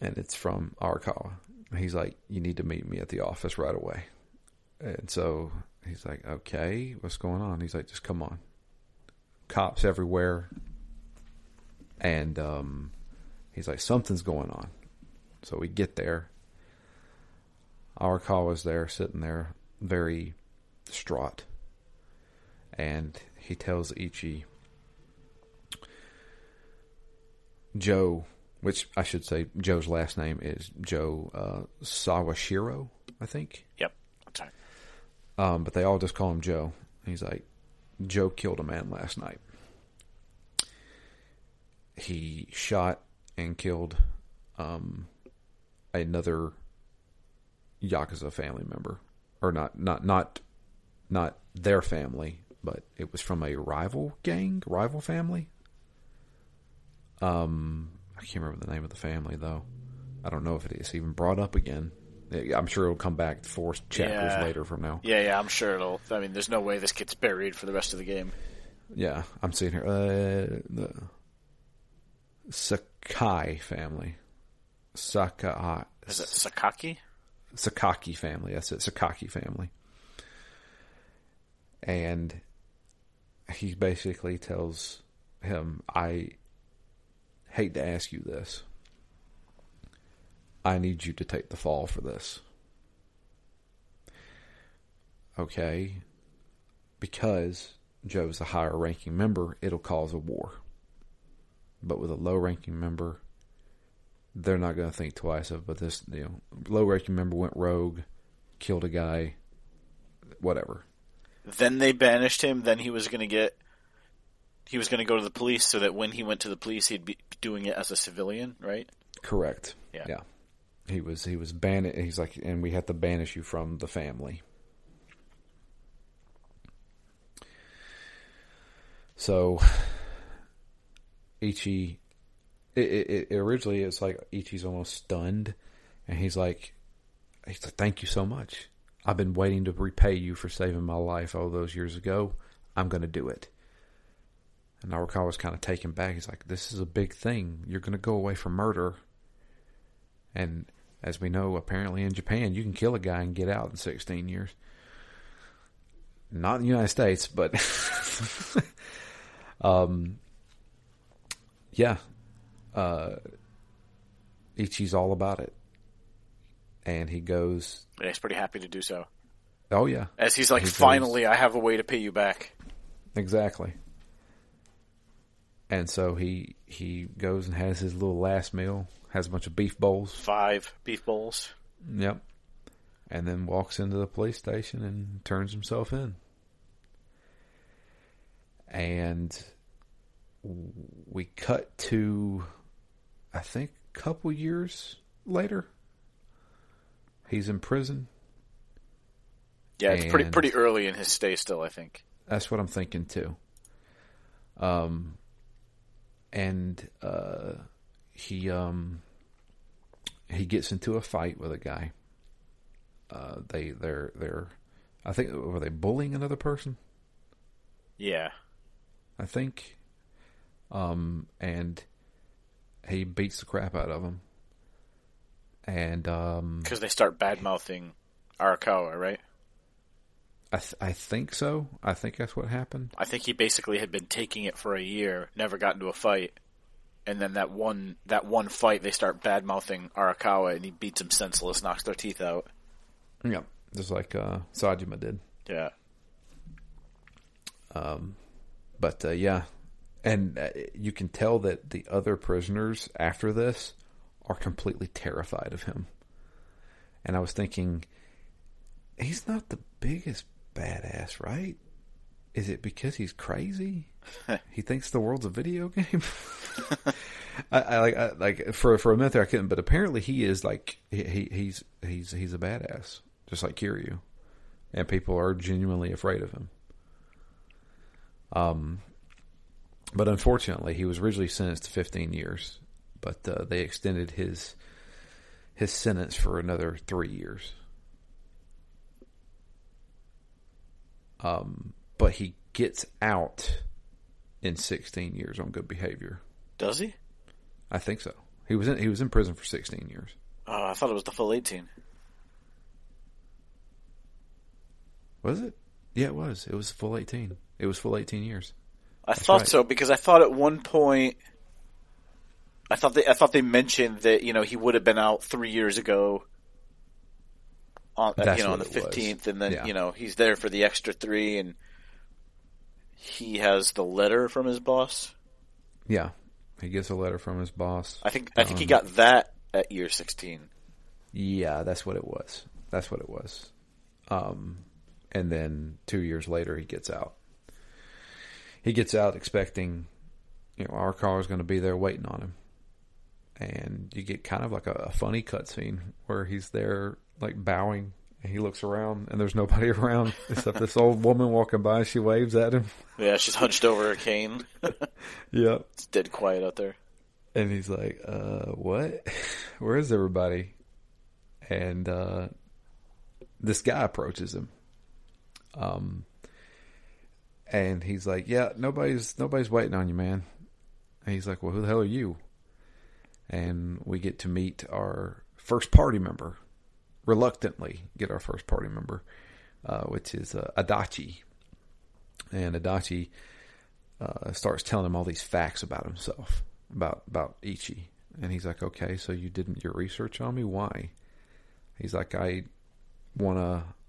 and it's from Arakawa. He's like, you need to meet me at the office right away. And so he's like, okay, what's going on? He's like, just come on. Cops everywhere. And he's like, something's going on. So we get there. Arakawa's there, sitting there, very distraught. And he tells Ichi, Joe, which I should say Joe's last name is Joe Sawashiro, I think. Yep, that's right. But they all just call him Joe. And he's like, Joe killed a man last night. He shot and killed another Yakuza family member. Or not their family, but it was from a rival gang, rival family. I can't remember the name of the family, though. I don't know if it's even brought up again. I'm sure it'll come back 4 chapters later from now. Yeah, I'm sure it'll. I mean, there's no way this gets buried for the rest of the game. Yeah, I'm seeing here. The Sakai family. Is it Sakaki? Sakaki family. That's it. Sakaki family. And he basically tells him, I hate to ask you this. I need you to take the fall for this. Okay. Because Joe's a higher ranking member, it'll cause a war. But with a low ranking member, they're not going to think twice of it. But this, low ranking member went rogue, killed a guy, whatever. Then they banished him. Then he was going to go to the police, so that when he went to the police, he'd be doing it as a civilian, right? Correct. Yeah. He was banished. He's like, and we have to banish you from the family. So Ichi, it originally it's like Ichi's almost stunned, and he's like, thank you so much. I've been waiting to repay you for saving my life all those years ago. I'm going to do it. And Arakawa was kind of taken back. He's like, this is a big thing. You're going to go away from murder. And as we know, apparently in Japan, you can kill a guy and get out in 16 years. Not in the United States, but... yeah. Ichi's all about it. And he goes... Yeah, he's pretty happy to do so. Oh, yeah. As he's like, finally, I have a way to pay you back. Exactly. And so he goes and has his little last meal, has a bunch of beef bowls. 5 beef bowls. Yep. And then walks into the police station and turns himself in. And we cut to, I think, a couple years later. He's in prison. Yeah, it's pretty early in his stay still, I think. That's what I'm thinking too. He gets into a fight with a guy. They're I think, were they bullying another person? Yeah. I think. And he beats the crap out of him. And because they start bad mouthing Arakawa, right? I think so. I think that's what happened. I think he basically had been taking it for a year, never got into a fight, and then that one fight they start bad mouthing Arakawa, and he beats him senseless, knocks their teeth out. Yeah, just like Sajima did. Yeah. You can tell that the other prisoners after this are completely terrified of him. And I was thinking, he's not the biggest badass, right? Is it because he's crazy? He thinks the world's a video game? I for a minute there I couldn't, but apparently he is like, he's a badass, just like Kiryu. And people are genuinely afraid of him. But unfortunately, he was originally sentenced to 15 years. But they extended his sentence for another 3 years. But he gets out in 16 years on good behavior. Does he? I think so. He was in prison for 16 years. Oh, I thought it was the full 18. Was it? Yeah, it was. It was full 18. It was full 18 years. I thought so because I thought at one point, I thought they mentioned that, you know, he would have been out 3 years ago. On the 15th, and then he's there for the extra 3, and he has the letter from his boss. Yeah, he gets a letter from his boss. I think he got that at year 16. Yeah, that's what it was. And then 2 years later, he gets out. He gets out expecting, our car is going to be there waiting on him, and you get kind of like a funny cutscene where he's there, like bowing, and he looks around and there's nobody around except this old woman walking by. She waves at him. Yeah, she's hunched over her cane. Yeah. It's dead quiet out there. And he's like, what? Where is everybody? And this guy approaches him. And he's like, yeah, nobody's waiting on you, man. And he's like, well, who the hell are you? And we get to meet our first party member. Reluctantly get our first party member, which is Adachi. And Adachi starts telling him all these facts about himself, about Ichi. And he's like, okay, so you didn't your research on me? Why? He's like, I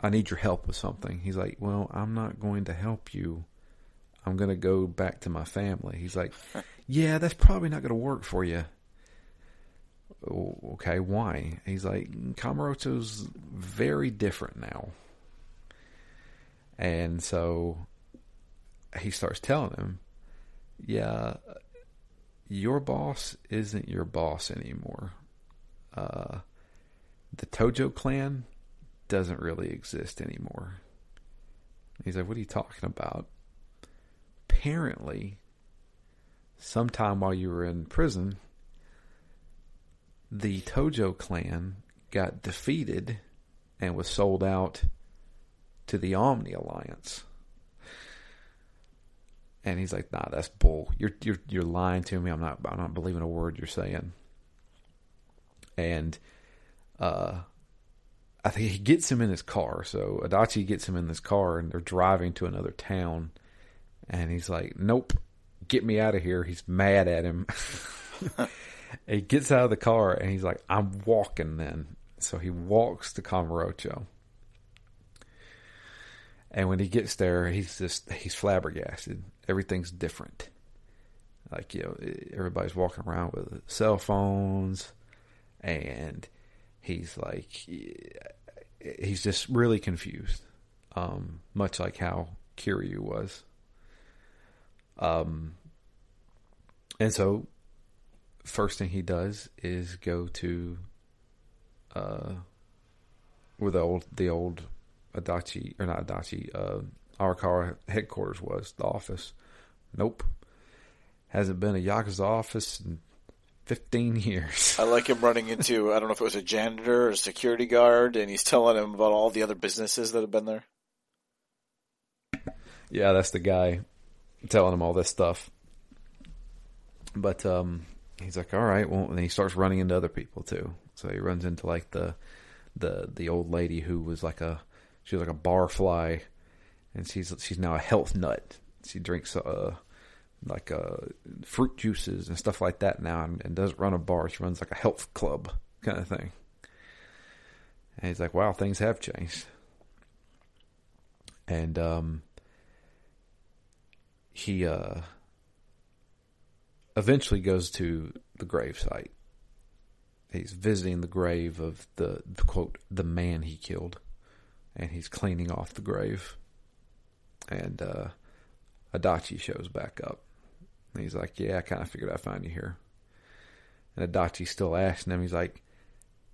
need your help with something. He's like, well, I'm not going to help you. I'm going to go back to my family. He's like, yeah, that's probably not going to work for you. Okay, why? He's like, Kamurocho's very different now. And so he starts telling him, yeah, your boss isn't your boss anymore. The Tojo clan doesn't really exist anymore. He's like, what are you talking about? Apparently, sometime while you were in prison, the Tojo clan got defeated and was sold out to the Omni Alliance. And he's like, nah, that's bull. You're lying to me. I'm not believing a word you're saying. And I think he gets him in his car. So Adachi gets him in this car and they're driving to another town. And he's like, nope, get me out of here. He's mad at him. He gets out of the car and he's like, I'm walking then. So he walks to Kamurocho. And when he gets there, he's flabbergasted. Everything's different. Like, everybody's walking around with cell phones. And he's like, he's just really confused. Much like how Kiryu was. And so, first thing he does is go to where the old Adachi, or not Adachi, Arakawa headquarters was, the office. Nope. Hasn't been a Yakuza office in 15 years. I like him running into, I don't know if it was a janitor or a security guard, and he's telling him about all the other businesses that have been there. Yeah, that's the guy telling him all this stuff. But, he's like, all right, well, and he starts running into other people too. So he runs into like the old lady who was like she was like a barfly, and she's now a health nut. She drinks fruit juices and stuff like that now, and doesn't run a bar. She runs like a health club kind of thing. And he's like, wow, things have changed. And he eventually goes to the grave site. He's visiting the grave of the quote, the man he killed, and he's cleaning off the grave. And Adachi shows back up. And he's like, yeah, I kind of figured I'd find you here. And Adachi's still asking him, he's like,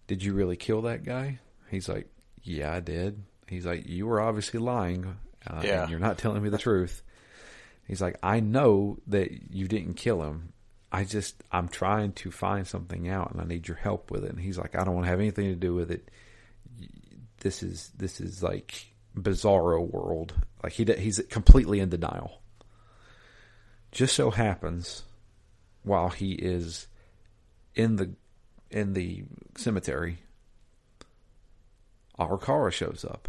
did you really kill that guy? He's like, yeah, I did. He's like, you were obviously lying, and you're not telling me the truth. He's like, I know that you didn't kill him. I'm trying to find something out, and I need your help with it. And he's like, I don't want to have anything to do with it. This is like bizarro world. Like he's completely in denial. Just so happens, while he is in the cemetery, Arakawa shows up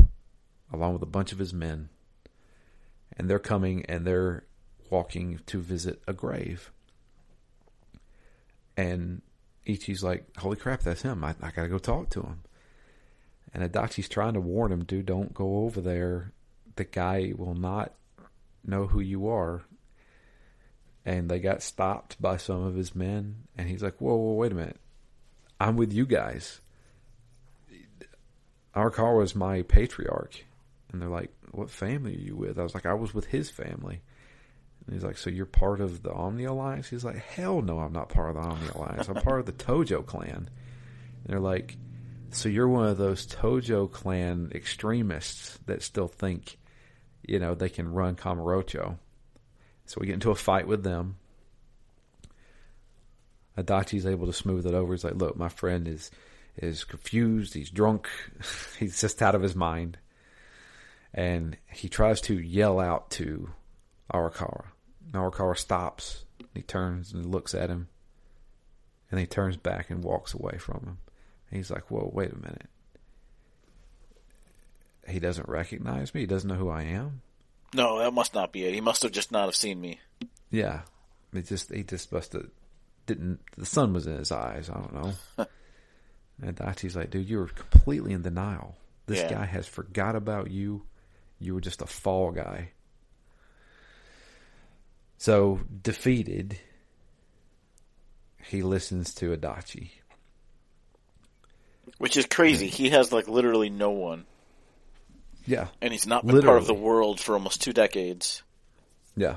along with a bunch of his men, and they're coming and they're walking to visit a grave. And Ichi's like, holy crap, that's him. I gotta go talk to him. And Adachi's trying to warn him, dude, don't go over there. The guy will not know who you are. And they got stopped by some of his men. And he's like, whoa, wait a minute. I'm with you guys. Arakawa is my patriarch. And they're like, what family are you with? I was like, I was with his family. And he's like, so you're part of the Omni Alliance? He's like, hell no, I'm not part of the Omni Alliance. I'm part of the Tojo clan. And they're like, so you're one of those Tojo clan extremists that still think, you know, they can run Kamurocho. So we get into a fight with them. Adachi's able to smooth it over. He's like, look, my friend is confused. He's drunk. He's just out of his mind. And he tries to yell out to Arakawa. And Arakawa stops. He turns and looks at him. And he turns back and walks away from him. And he's like, whoa, wait a minute. He doesn't recognize me? He doesn't know who I am? No, that must not be it. He must have just not have seen me. Yeah. He just must have didn't. The sun was in his eyes. I don't know. And Dachi's like, dude, you were completely in denial. This guy has forgot about you. You were just a fall guy. So, defeated, he listens to Adachi. Which is crazy. He has, like, literally no one. Yeah. And he's not been part of the world for almost 2 decades. Yeah.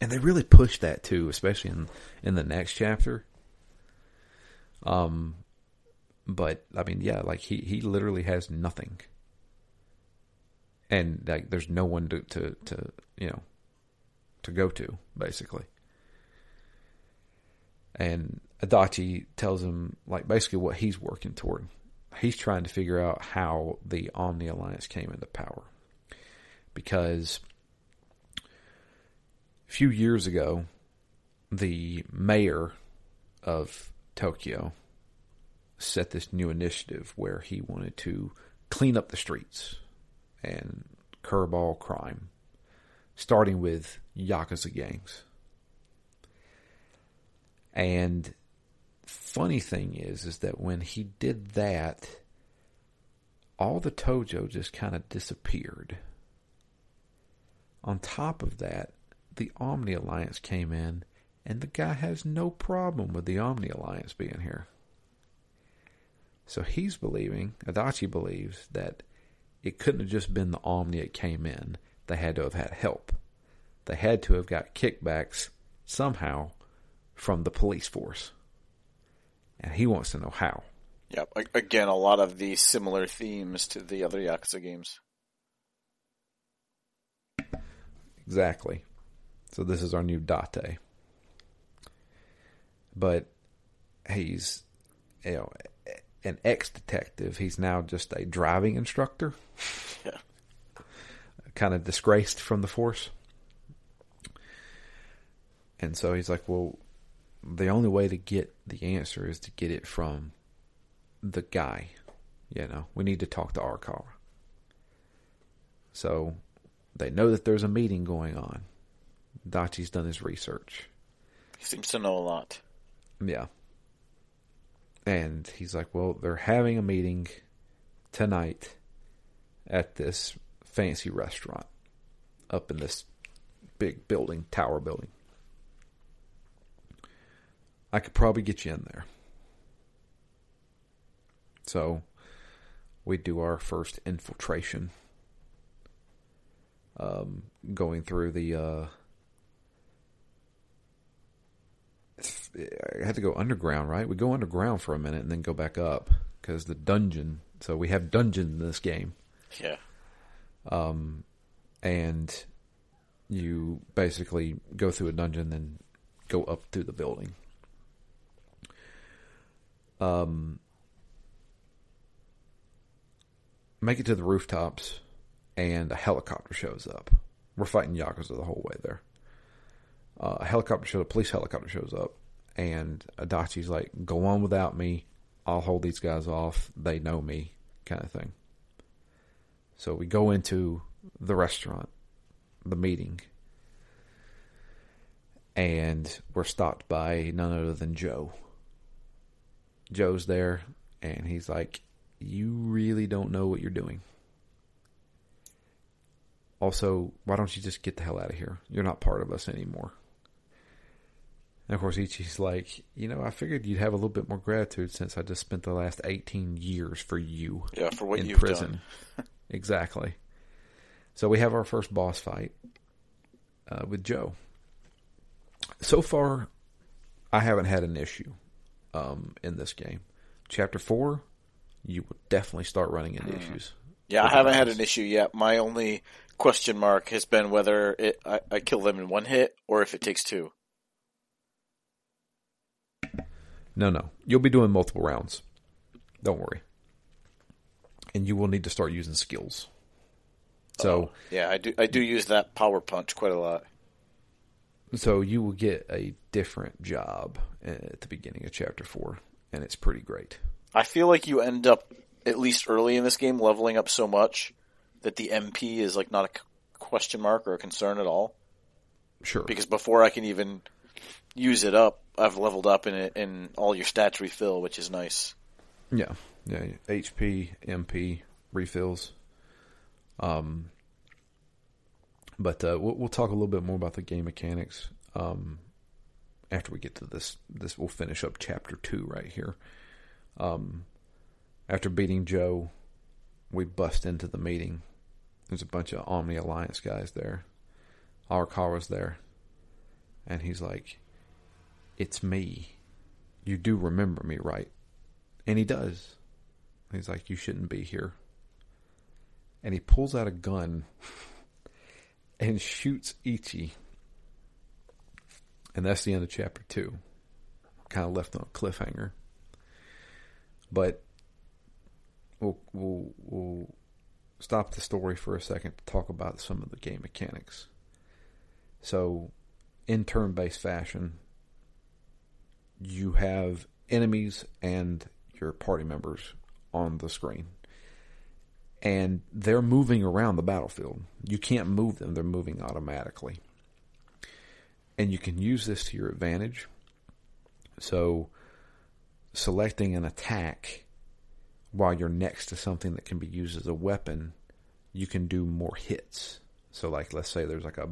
And they really push that, too, especially in the next chapter. But, I mean, yeah, like, he literally has nothing. And, like, there's no one to you know, to go to, basically. And Adachi tells him, like, basically what he's working toward. He's trying to figure out how the Omni Alliance came into power. Because a few years ago, the mayor of Tokyo set this new initiative where he wanted to clean up the streets and curb all crime, starting with Yakuza gangs. And funny thing is that when he did that, all the Tojo just kind of disappeared. On top of that, the Omni Alliance came in, and the guy has no problem with the Omni Alliance being here. So he's believing, Adachi believes, that it couldn't have just been the Omni that came in. They had to have had help. They had to have got kickbacks somehow from the police force. And he wants to know how. Yep. Again, a lot of the similar themes to the other Yakuza games. Exactly. So this is our new Date. But he's, you know, an ex-detective. He's now just a driving instructor. Yeah. Kind of disgraced from the force. And so he's like, well, the only way to get the answer is to get it from the guy. You know, we need to talk to Arakawa. So they know that there's a meeting going on. Dachi's done his research. He seems to know a lot. Yeah. And he's like, well, they're having a meeting tonight at this fancy restaurant up in this big building, tower building. I could probably get you in there. So we do our first infiltration, going through the, I had to go underground, right? We go underground for a minute and then go back up because the dungeon. So we have dungeons in this game. Yeah. And you basically go through a dungeon, then go up through the building. Make it to the rooftops, and a helicopter shows up. We're fighting Yakuza the whole way there. A police helicopter shows up, And Adachi's like, go on without me. I'll hold these guys off. They know me, kind of thing. So we go into the restaurant, the meeting. And we're stopped by none other than Joe. Joe's there, and he's like, you really don't know what you're doing. Also, why don't you just get the hell out of here? You're not part of us anymore. And of course, Ichi's like, you know, I figured you'd have a little bit more gratitude since I just spent the last 18 years for you. Yeah, for what you've done. Exactly. So we have our first boss fight with Joe. So far, I haven't had an issue in this game. Chapter 4, you will definitely start running into issues. Yeah, I haven't had an issue yet. My only question mark has been whether I kill them in one hit or if it takes two. No. You'll be doing multiple rounds. Don't worry. And you will need to start using skills. So yeah, I do use that power punch quite a lot. So you will get a different job at the beginning of Chapter 4, and it's pretty great. I feel like you end up, at least early in this game, leveling up so much that the MP is like not a question mark or a concern at all. Sure. Because before I can even use it up, I've leveled up and all your stats refill, which is nice. Yeah. HP, MP, refills. But we'll talk a little bit more about the game mechanics after we get to this. We'll finish up Chapter 2 right here. After beating Joe, we bust into the meeting. There's a bunch of Omni Alliance guys there. Arakawa's there. And he's like, it's me. You do remember me, right? And he does. He's like, you shouldn't be here. And he pulls out a gun and shoots Ichi. And that's the end of Chapter 2. Kind of left on a cliffhanger. But we'll stop the story for a second to talk about some of the game mechanics. So, in turn-based fashion, you have enemies and your party members on the screen. And they're moving around the battlefield. You can't move them. They're moving automatically. And you can use this to your advantage. So, selecting an attack while you're next to something that can be used as a weapon, you can do more hits. So, like, let's say there's like a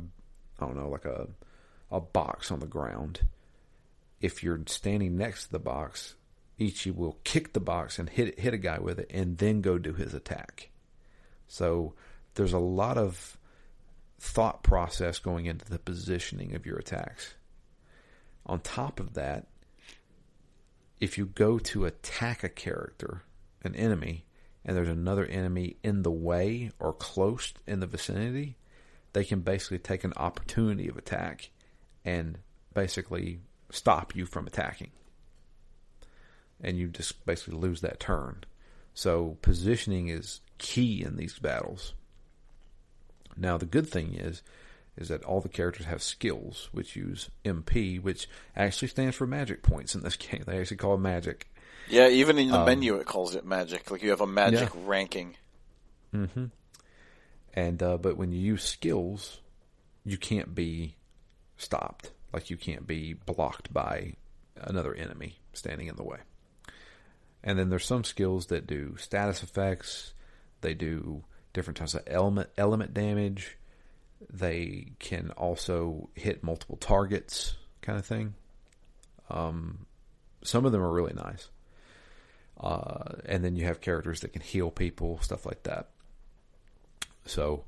box on the ground. If you're standing next to the box, Ichi will kick the box and hit a guy with it and then go do his attack. So there's a lot of thought process going into the positioning of your attacks. On top of that, if you go to attack a character, an enemy, and there's another enemy in the way or close in the vicinity, they can basically take an opportunity of attack and basically stop you from attacking. And you just basically lose that turn. So positioning is key in these battles. Now the good thing is that all the characters have skills, which use MP, which actually stands for magic points in this game. They actually call it magic. Yeah, even in the menu it calls it magic. Like you have a magic ranking. Mm-hmm. And but when you use skills, you can't be stopped. Like you can't be blocked by another enemy standing in the way. And then there's some skills that do status effects. They do different types of element damage. They can also hit multiple targets, kind of thing. Some of them are really nice. And then you have characters that can heal people, stuff like that. So,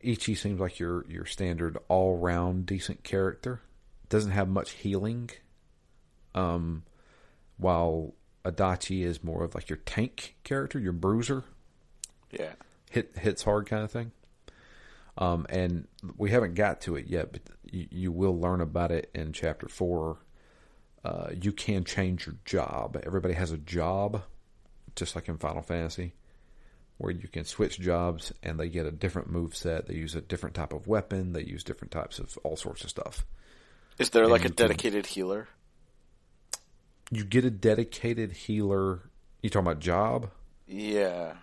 Ichi seems like your standard all-round decent character. Doesn't have much healing. While Adachi is more of like your tank character, your bruiser. Yeah. Hits hard kind of thing. And we haven't got to it yet, but you will learn about it in Chapter 4. You can change your job. Everybody has a job, just like in Final Fantasy, where you can switch jobs and they get a different moveset. They use a different type of weapon. They use different types of all sorts of stuff. Is there like a dedicated healer? You get a dedicated healer. You talking about job? Yeah.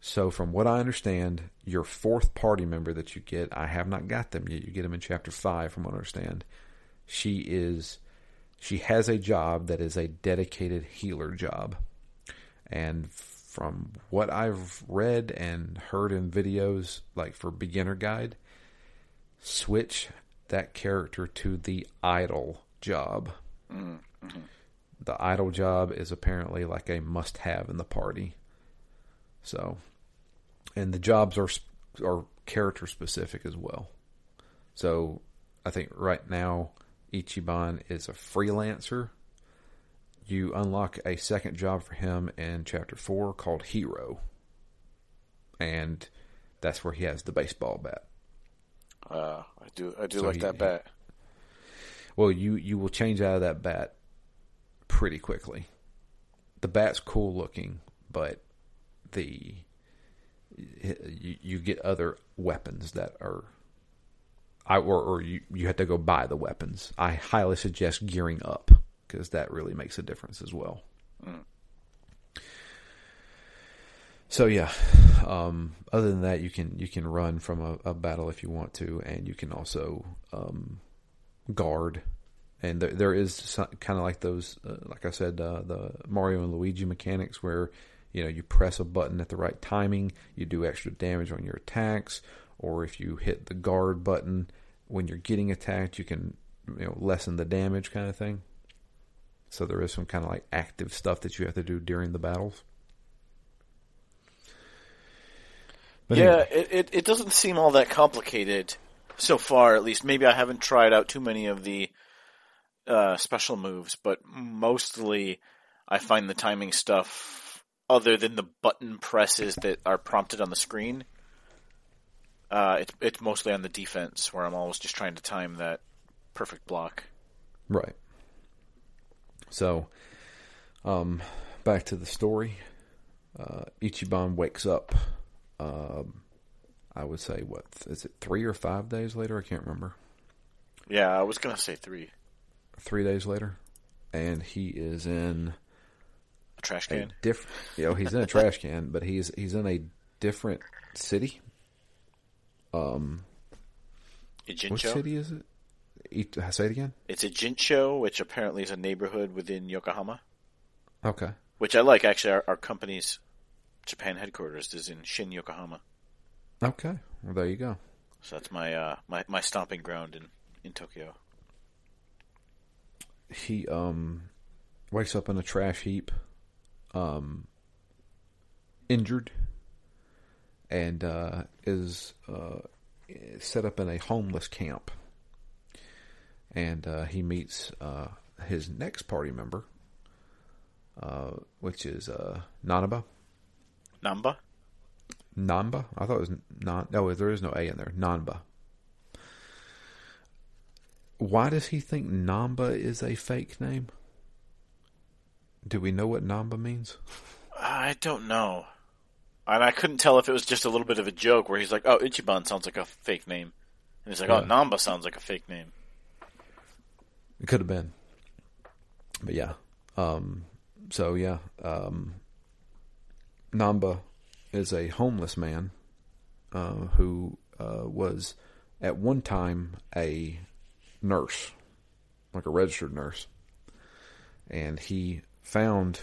So from what I understand, your fourth party member that you get, I have not got them yet. You get them in Chapter 5 from what I understand. She has a job that is a dedicated healer job. And from what I've read and heard in videos, like for beginner guide, switch that character to the idol job. Mm-hmm. The idol job is apparently like a must-have in the party. So, and the jobs are character specific as well. So, I think right now Ichiban is a freelancer. You unlock a second job for him in Chapter 4 called Hero. And that's where he has the baseball bat. I do so like that bat. Well, you will change out of that bat pretty quickly. The bat's cool looking, but you get other weapons that are... you have to go buy the weapons. I highly suggest gearing up, because that really makes a difference as well. Mm. So yeah, other than that, you can run from a battle if you want to, and you can also guard. And there is kind of like those, like I said, the Mario and Luigi mechanics where you press a button at the right timing, you do extra damage on your attacks, or if you hit the guard button when you're getting attacked, you can lessen the damage kind of thing. So there is some kind of like active stuff that you have to do during the battles. But yeah, anyway. It doesn't seem all that complicated so far, at least. Maybe I haven't tried out too many of the special moves, but mostly I find the timing stuff, other than the button presses that are prompted on the screen, it's mostly on the defense where I'm always just trying to time that perfect block. Right. So, back to the story. Ichiban wakes up, I would say, what, is it 3 or 5 days later? I can't remember. Yeah, I was going to say 3. 3 days later. And he is in... a trash can? He's in a trash can, but he's in a different city. Ijincho? What city is it? Say it again? It's Ijincho, which apparently is a neighborhood within Yokohama. Okay. Which I like. Actually, our company's Japan headquarters is in Shin Yokohama. Okay. Well, there you go. So that's my my stomping ground in Tokyo. He wakes up in a trash heap, injured, and is set up in a homeless camp. And he meets his next party member, which is Nanba. Nanba? Nanba? I thought it was Nanba. No, there is no A in there. Nanba. Why does he think Nanba is a fake name? Do we know what Nanba means? I don't know. And I couldn't tell if it was just a little bit of a joke where he's like, oh, Ichiban sounds like a fake name. And he's like, oh, Nanba sounds like a fake name. It could have been. But yeah. Nanba is a homeless man who was at one time a nurse, like a registered nurse. And he found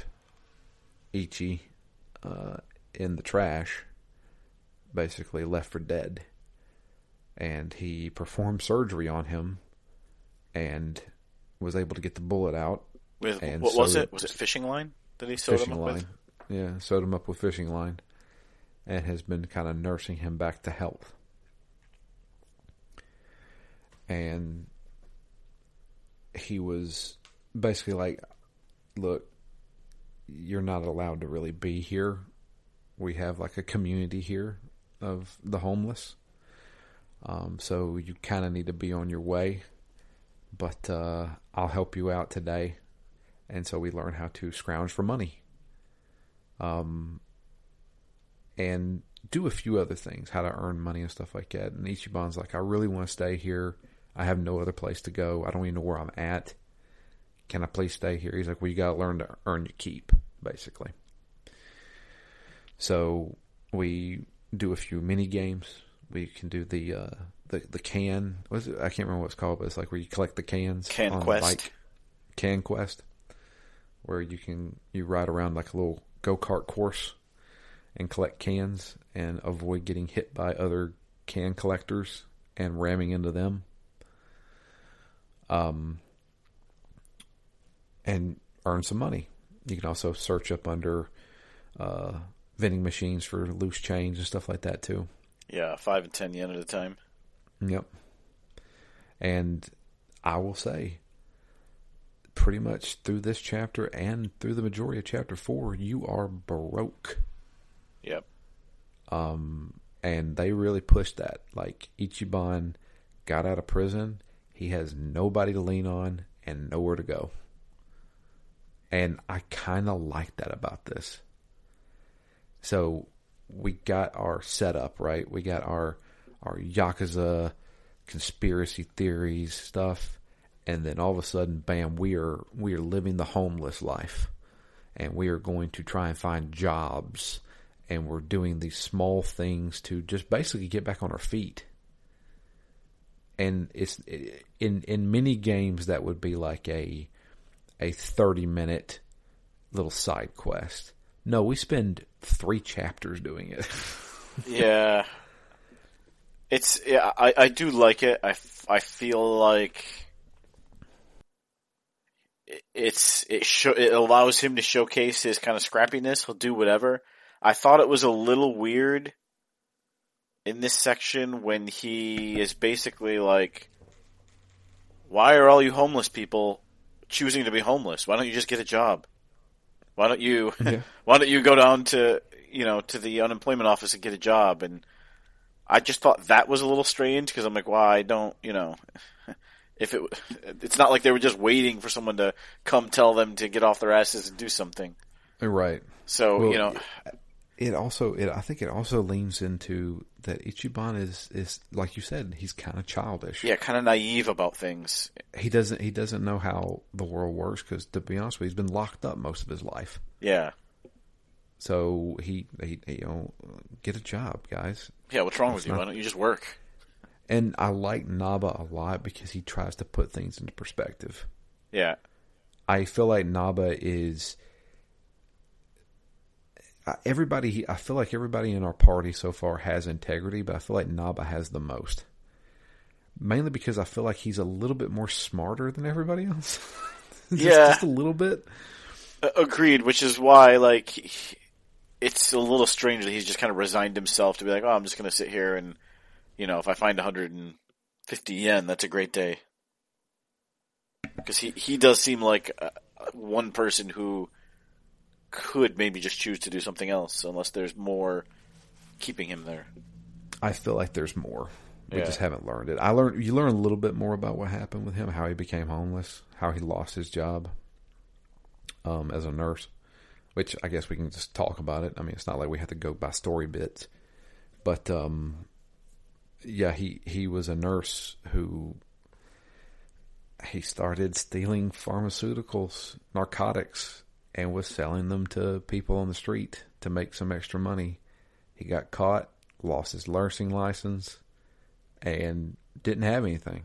Ichi in the trash, basically left for dead. And he performed surgery on him and was able to get the bullet out. Was it fishing line that he sewed him up with? Yeah, sewed him up with fishing line. And has been kind of nursing him back to health. And he was basically like, look, you're not allowed to really be here. We have like a community here of the homeless. So you kind of need to be on your way. But I'll help you out today. And so we learn how to scrounge for money. And do a few other things, how to earn money and stuff like that. And Ichiban's like, I really want to stay here. I have no other place to go. I don't even know where I'm at. Can I please stay here? He's like, well, you got to learn to earn your keep, basically. So we do a few mini games. We can do the can. What is it? I can't remember what it's called, but it's like where you collect the cans. Can Quest. Can Quest, where you ride around like a little go-kart course and collect cans and avoid getting hit by other can collectors and ramming into them. And earn some money. You can also search up under vending machines for loose change and stuff like that too. Yeah, 5 and 10 yen at a time. Yep. And I will say, pretty much through this chapter and through the majority of chapter 4, you are broke. Yep. And they really pushed that. Like, Ichiban got out of prison. He has nobody to lean on and nowhere to go. And I kind of like that about this. So we got our setup, right? We got our Yakuza conspiracy theories stuff. And then all of a sudden, bam, we are living the homeless life. And we are going to try and find jobs. And we're doing these small things to just basically get back on our feet. And it's in many games that would be like a 30-minute little side quest. No, we spend 3 chapters doing it. Yeah. I do like it. I feel like it allows him to showcase his kind of scrappiness. He'll do whatever. I thought it was a little weird in this section when he is basically like, why are all you homeless people choosing to be homeless? Why don't you just get a job? Why don't you why don't you go down to, to the unemployment office and get a job? And I just thought that was a little strange because I'm like, why it's not like they were just waiting for someone to come tell them to get off their asses and do something. Right. So, I think it also leans into that Ichiban is like you said, he's kind of childish. Yeah, kind of naive about things. He doesn't know how the world works because, to be honest with you, he's been locked up most of his life. Yeah. So he get a job, guys. Yeah, what's wrong with you? Why don't you just work? And I like Naba a lot because he tries to put things into perspective. Yeah. I feel like Naba is... I feel like everybody in our party so far has integrity, but I feel like Naba has the most. Mainly because I feel like he's a little bit more smarter than everybody else. Just a little bit. Agreed, which is why, it's a little strange that he's just kind of resigned himself to be like, oh, I'm just going to sit here and, if I find 150 yen, that's a great day. Because he does seem like one person who could maybe just choose to do something else unless there's more keeping him there. I feel like there's more. We just haven't learned it. You learn a little bit more about what happened with him, how he became homeless, how he lost his job as a nurse, which I guess we can just talk about it. I mean, it's not like we have to go by story bits. But, he was a nurse who... He started stealing pharmaceuticals, narcotics, and was selling them to people on the street to make some extra money. He got caught, lost his nursing license, and didn't have anything.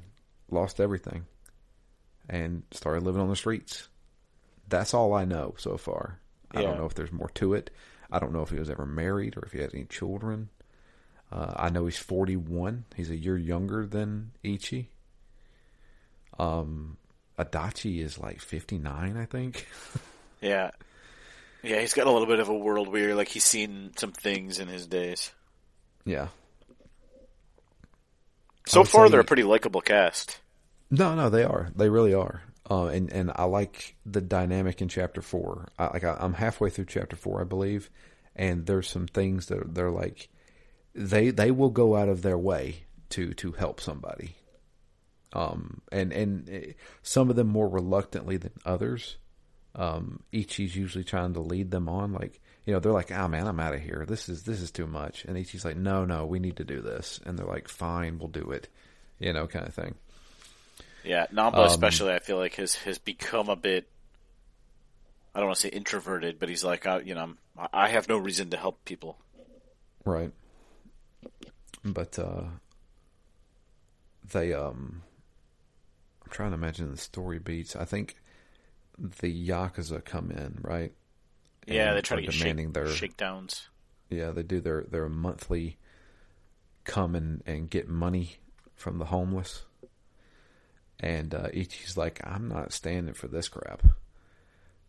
Lost everything. And started living on the streets. That's all I know so far. Yeah. I don't know if there's more to it. I don't know if he was ever married or if he had any children. I know he's 41. He's a year younger than Ichi. Adachi is like 59, I think. Yeah. Yeah, he's got a little bit of a world weary, like he's seen some things in his days. Yeah. So far, they're a pretty likable cast. No, they are. They really are. And I like the dynamic in Chapter 4. I'm halfway through Chapter 4, I believe, and there's some things that they're like, they will go out of their way to help somebody. And some of them more reluctantly than others. Ichi's usually trying to lead them on, they're like, ah, man, I'm out of here. This is too much. And Ichi's like, no, we need to do this. And they're like, fine, we'll do it, kind of thing. Yeah, Nanba especially, I feel like, has become a bit, I don't want to say introverted, but he's like, I have no reason to help people. Right. But they, I'm trying to imagine the story beats. I think the Yakuza come in, right? And yeah, they try to get shakedowns. Yeah, they do their monthly come and get money from the homeless. And Ichi's like, I'm not standing for this crap.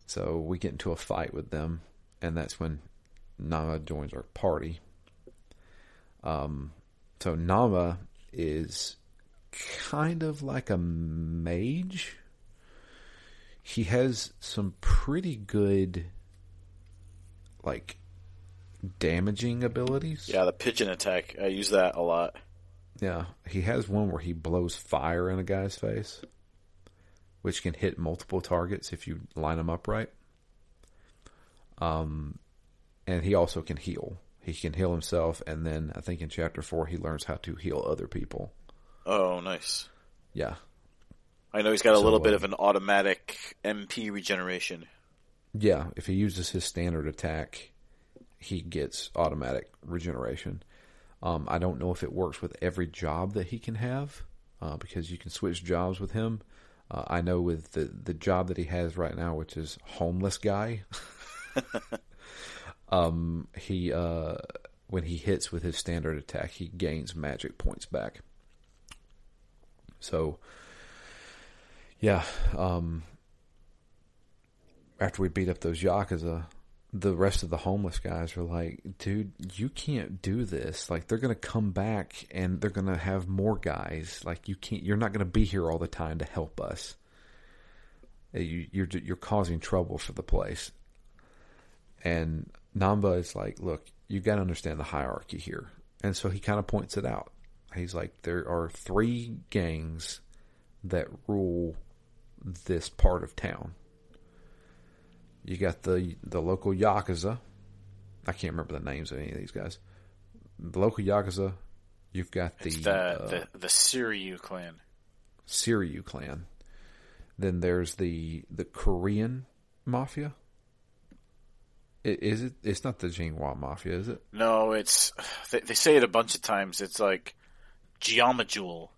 So we get into a fight with them, and that's when Nanba joins our party. So Nanba is kind of like a mage. He has some pretty good, like, damaging abilities. Yeah, the pigeon attack. I use that a lot. Yeah, he has one where he blows fire in a guy's face, which can hit multiple targets if you line them up right. And he also can heal. He can heal himself, and then I think in Chapter 4 he learns how to heal other people. Oh, nice. Yeah. I know he's got a little bit of an automatic MP regeneration. Yeah, if he uses his standard attack, he gets automatic regeneration. I don't know if it works with every job that he can have, because you can switch jobs with him. I know with the job that he has right now, which is homeless guy, he when he hits with his standard attack, he gains magic points back. So, yeah, after we beat up those Yakuza, the rest of the homeless guys were like, dude, you can't do this. Like, they're going to come back and they're going to have more guys. Like, you can't, you're not going to be here all the time to help us. You're causing trouble for the place. And Nanba is like, look, you got to understand the hierarchy here. And so he kind of points it out. He's like, there are three gangs that rule this part of town. You got the local Yakuza. I can't remember the names of any of these guys. The local Yakuza. You've got the Shiryu clan. Shiryu clan. Then there's the Korean mafia. Is it? It's not the Jinhwa mafia, is it? No, it's. They say it a bunch of times. It's like Geomajul.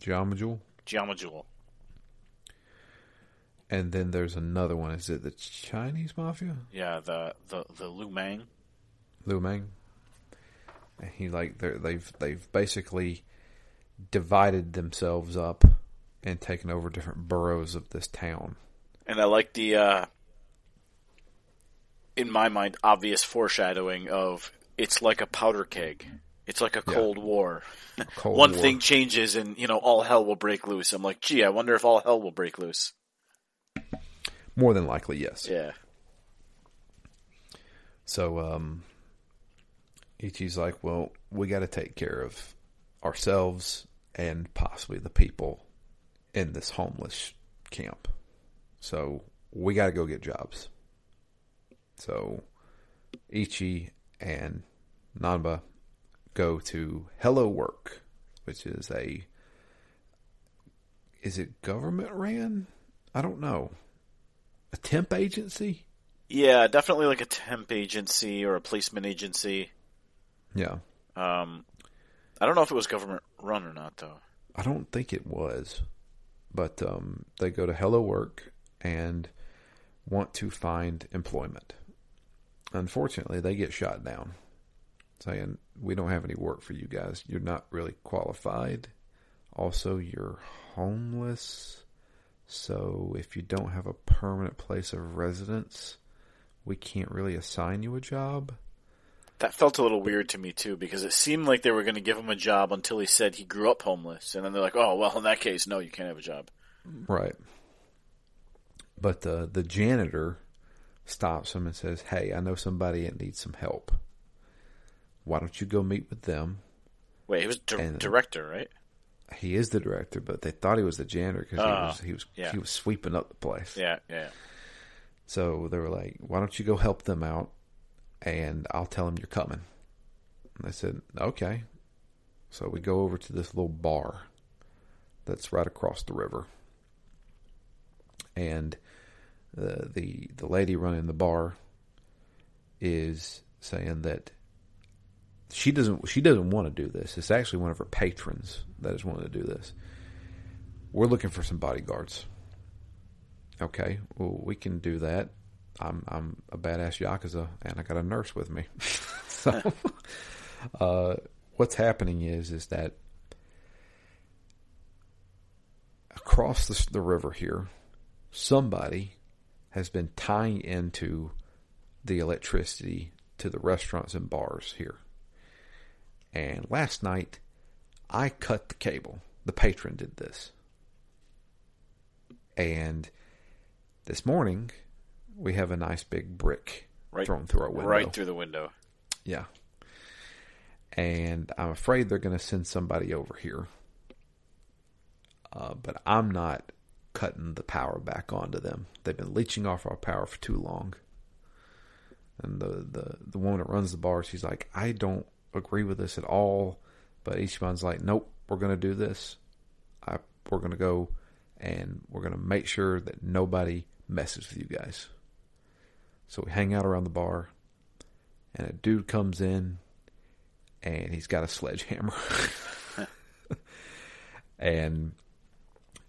Geomajul? Geomajul. And then there's another one. Is it the Chinese mafia? Yeah, the Lu Mang. Lu Mang. And he like they've basically divided themselves up and taken over different boroughs of this town. And I like the in my mind obvious foreshadowing of it's like a powder keg. It's like a Cold War. A Cold One War. Thing changes and all hell will break loose. I'm like, gee, I wonder if all hell will break loose. More than likely, yes. Yeah. So, Ichi's like, well, we got to take care of ourselves and possibly the people in this homeless camp. So, we got to go get jobs. So, Ichi and Nanba go to Hello Work, which is is it government ran? I don't know. A temp agency? Yeah, definitely like a temp agency or a placement agency. Yeah. I don't know if it was government run or not, though. I don't think it was. But they go to Hello Work and want to find employment. Unfortunately, they get shot down, saying, we don't have any work for you guys. You're not really qualified. Also, you're homeless. So if you don't have a permanent place of residence, we can't really assign you a job. That felt a little weird to me, too, because it seemed like they were going to give him a job until he said he grew up homeless. And then they're like, oh, well, in that case, no, you can't have a job. Right. But the janitor stops him and says, hey, I know somebody that needs some help. Why don't you go meet with them? Wait, he was director, right? He is the director, but they thought he was the janitor because he was sweeping up the place. Yeah, yeah. So they were like, why don't you go help them out, and I'll tell them you're coming. And I said, okay. So we go over to this little bar that's right across the river. And the lady running the bar is saying that she doesn't want to do this. It's actually one of her patrons that is wanting to do this. We're looking for some bodyguards. Okay, well, we can do that. I'm a badass Yakuza, and I got a nurse with me. So, what's happening is that across the river here, somebody has been tying into the electricity to the restaurants and bars here. And last night, I cut the cable. The patron did this. And this morning, we have a nice big brick thrown through our window. Right through the window. Yeah. And I'm afraid they're going to send somebody over here. But I'm not cutting the power back onto them. They've been leeching off our power for too long. And the woman that runs the bar, she's like, I don't agree with this at all. But Ichiban's like, nope, we're going to do this. We're going to go and we're going to make sure that nobody messes with you guys. So we hang out around the bar, and a dude comes in, and he's got a sledgehammer. And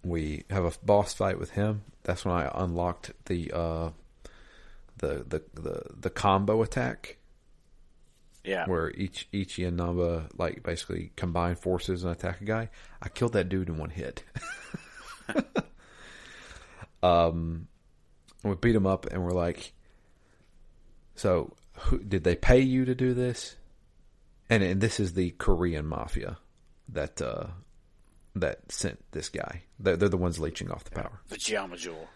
we have a boss fight with him. That's when I unlocked the combo attack. Yeah. Where Ichi and Nanba like basically combine forces and attack a guy. I killed that dude in one hit. We beat him up, and we're like, so did they pay you to do this? And this is the Korean mafia that sent this guy. They're the ones leeching off the power. The Jiamajul.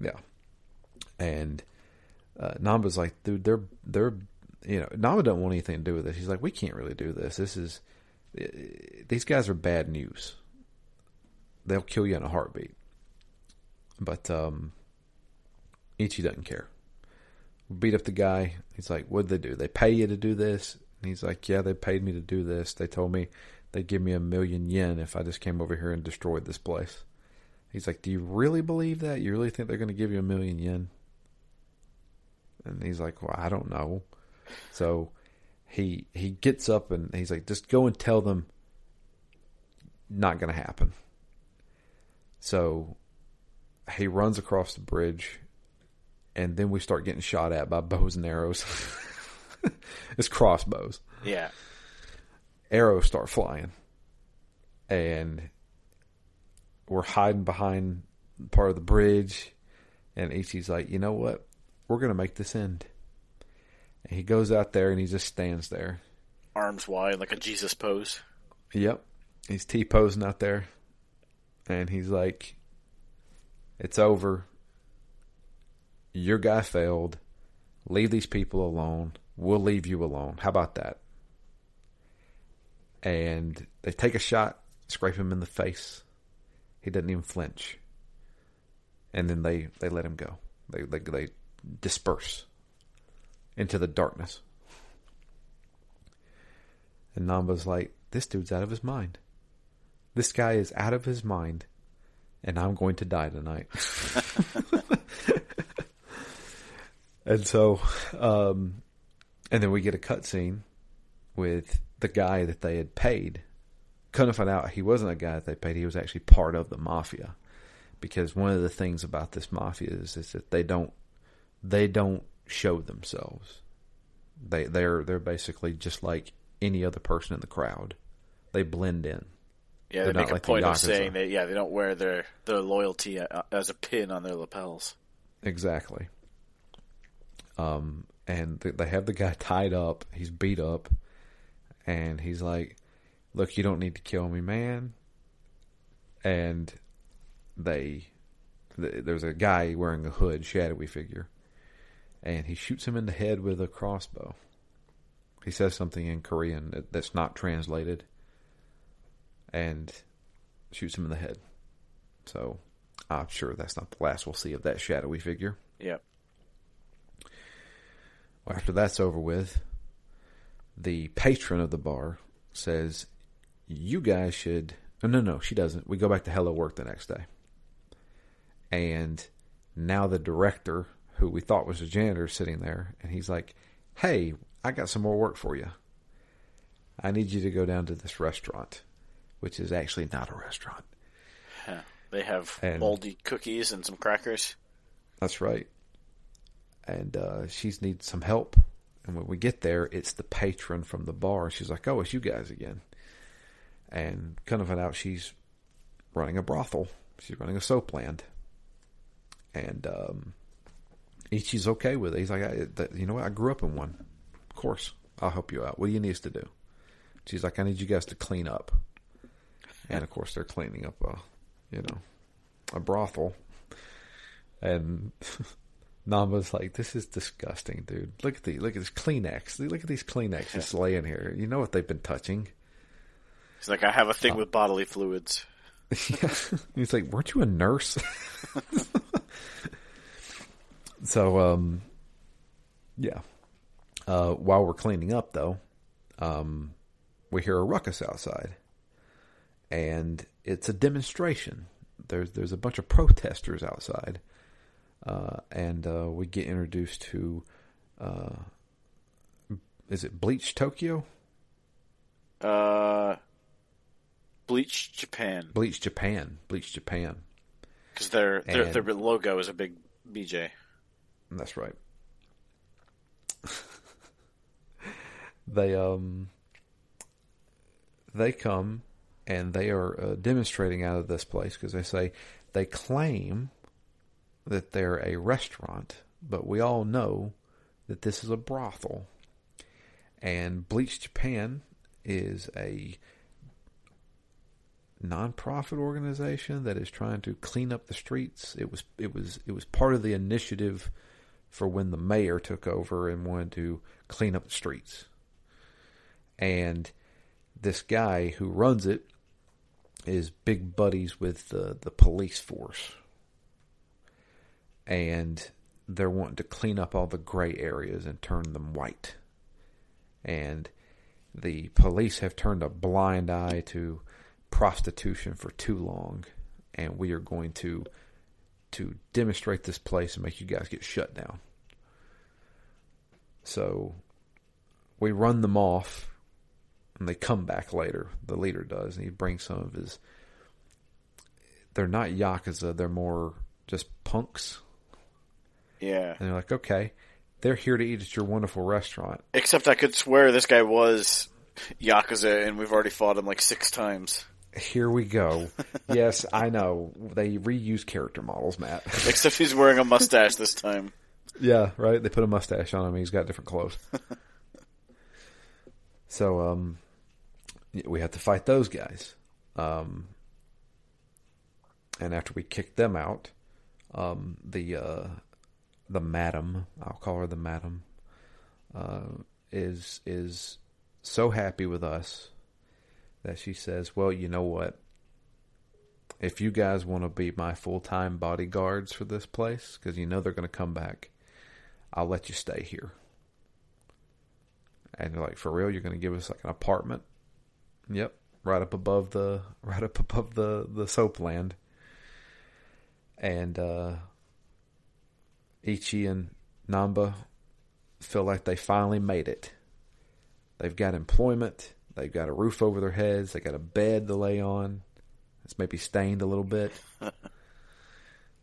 Yeah. And Namba's like, dude, they're you know, Namba don't want anything to do with this. He's like, we can't really do this. These guys are bad news. They'll kill you in a heartbeat. But Ichi doesn't care. Beat up the guy. He's like, what'd they do? They pay you to do this? And he's like, yeah, they paid me to do this. They told me they'd give me 1,000,000 yen if I just came over here and destroyed this place. He's like, do you really believe that? You really think they're going to give you 1,000,000 yen? And he's like, well, I don't know. So he gets up and he's like, just go and tell them not going to happen. So he runs across the bridge, and then we start getting shot at by bows and arrows. It's crossbows. Yeah. Arrows start flying, and we're hiding behind part of the bridge, and Ichi's like, you know what? We're going to make this end. And he goes out there, and he just stands there. Arms wide, like a Jesus pose. Yep. He's T-posing out there, and he's like, it's over. Your guy failed. Leave these people alone. We'll leave you alone. How about that? And they take a shot, scrape him in the face. He doesn't even flinch. And then they let him go. They disperse into the darkness. And Namba's like, this dude's out of his mind. This guy is out of his mind, and I'm going to die tonight. And so, and then we get a cutscene with the guy that they had paid. Couldn't find out he wasn't a guy that they paid. He was actually part of the mafia, because one of the things about this mafia is that they don't show themselves. They're basically just like any other person in the crowd. They blend in. Yeah, they make a point of saying that. Yeah, they don't wear their loyalty as a pin on their lapels. Exactly. And they have the guy tied up. He's beat up, and he's like, "Look, you don't need to kill me, man." And there's a guy wearing a hood, shadowy figure, and he shoots him in the head with a crossbow. He says something in Korean that's not translated, and shoots him in the head. So I'm sure that's not the last we'll see of that shadowy figure. Yep. After that's over with, the patron of the bar says, you guys should No, she doesn't. We go back to Hello Work the next day. And now the director, who we thought was the janitor, is sitting there. And he's like, hey, I got some more work for you. I need you to go down to this restaurant, which is actually not a restaurant. Huh. They have moldy cookies and some crackers. That's right. And she needs some help. And when we get there, it's the patron from the bar. She's like, oh, it's you guys again. And kind of found out she's running a brothel. She's running a soap land. And Ichi's okay with it. He's like, you know what? I grew up in one. Of course. I'll help you out. What do you need us to do? She's like, I need you guys to clean up. And, of course, they're cleaning up a brothel. And Namba's like, this is disgusting, dude. Look at this Kleenex. Look at these Kleenex just laying here. You know what they've been touching. He's like, I have a thing with bodily fluids. Yeah. He's like, weren't you a nurse? So, yeah. While we're cleaning up, though, we hear a ruckus outside. And it's a demonstration. There's a bunch of protesters outside. And we get introduced to, is it Bleach Tokyo? Bleach Japan. Bleach Japan. Because their logo is a big BJ. That's right. They come and they are demonstrating out of this place because they claim that they're a restaurant, but we all know that this is a brothel. And Bleach Japan is a nonprofit organization that is trying to clean up the streets. It was part of the initiative for when the mayor took over and wanted to clean up the streets. And this guy who runs it is big buddies with the police force. And they're wanting to clean up all the gray areas and turn them white. And the police have turned a blind eye to prostitution for too long. And we are going to demonstrate this place and make you guys get shut down. So we run them off. And they come back later. The leader does. And he brings some of his... They're not Yakuza. They're more just punks. Yeah. And they're like, okay. They're here to eat at your wonderful restaurant. Except I could swear this guy was Yakuza. And we've already fought him like 6 times. Here we go. Yes, I know. They reuse character models, Matt. Except he's wearing a mustache this time. Yeah, right? They put a mustache on him. He's got different clothes. So, we have to fight those guys. And after we kick them out, the madam, I'll call her the madam, is so happy with us that she says, well, you know what? If you guys want to be my full-time bodyguards for this place, because you know they're going to come back, I'll let you stay here. And they're like, for real, you're going to give us like an apartment? Yep, right up above the soap land. And Ichi and Nanba feel like they finally made it. They've got employment. They've got a roof over their heads. They got a bed to lay on. It's maybe stained a little bit,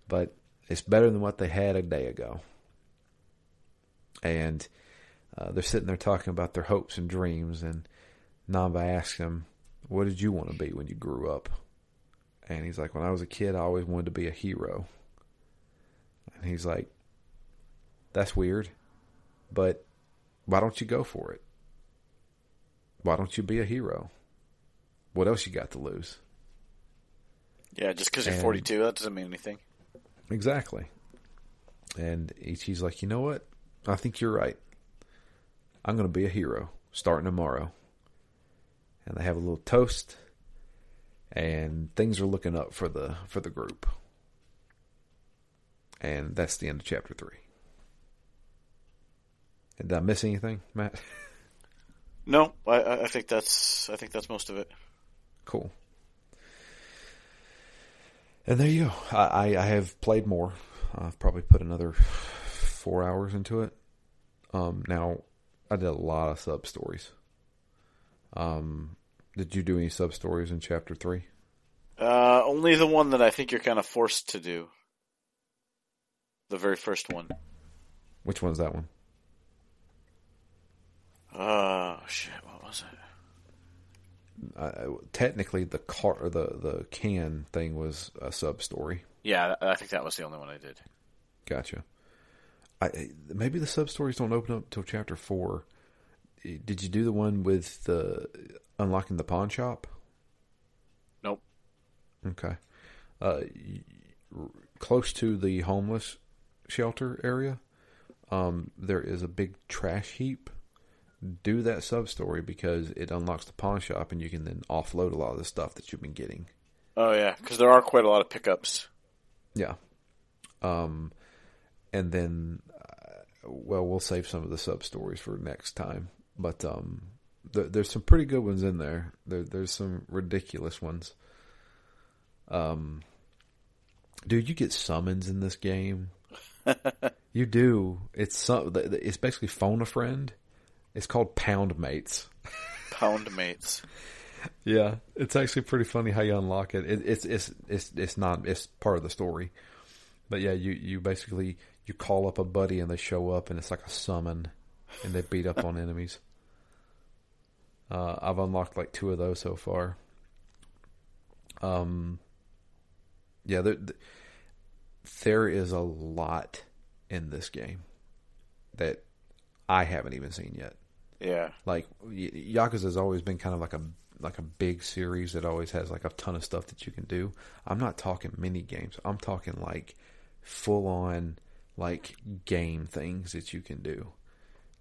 but it's better than what they had a day ago. And they're sitting there talking about their hopes and dreams, and Nanba asks him, what did you want to be when you grew up? And he's like, when I was a kid, I always wanted to be a hero. And he's like, that's weird, but why don't you go for it? Why don't you be a hero? What else you got to lose? Yeah, just because you're 42, that doesn't mean anything. Exactly. And Ichi's like, you know what? I think you're right. I'm going to be a hero starting tomorrow. And they have a little toast, and things are looking up for the group. And that's the end of chapter 3. Did I miss anything, Matt? No, I think that's most of it. Cool. And there you go. I have played more. I've probably put another 4 hours into it. Now, I did a lot of sub-stories. Did you do any sub-stories in Chapter 3? Only the one that I think you're kind of forced to do. The very first one. Which one's that one? Oh, shit, what was it? Technically, the can thing was a sub-story. Yeah, I think that was the only one I did. Gotcha. Maybe the sub-stories don't open up until Chapter 4. Did you do the one with the unlocking the pawn shop? Nope. Okay. Close to the homeless shelter area, there is a big trash heap. Do that sub-story because it unlocks the pawn shop and you can then offload a lot of the stuff that you've been getting. Oh, yeah, because there are quite a lot of pickups. Yeah. And then, we'll save some of the sub-stories for next time. But there's some pretty good ones in there. There's some ridiculous ones. Dude, you get summons in this game. You do. It's basically phone a friend. It's called Poundmates. Poundmates. Yeah, it's actually pretty funny how you unlock it. It's part of the story, but yeah, you basically you call up a buddy and they show up and it's like a summon, and they beat up on enemies. I've unlocked like 2 of those so far. Yeah, there is a lot in this game that I haven't even seen yet. Yeah, like Yakuza has always been kind of like a big series that always has like a ton of stuff that you can do. I'm not talking mini games. I'm talking like full on like game things that you can do.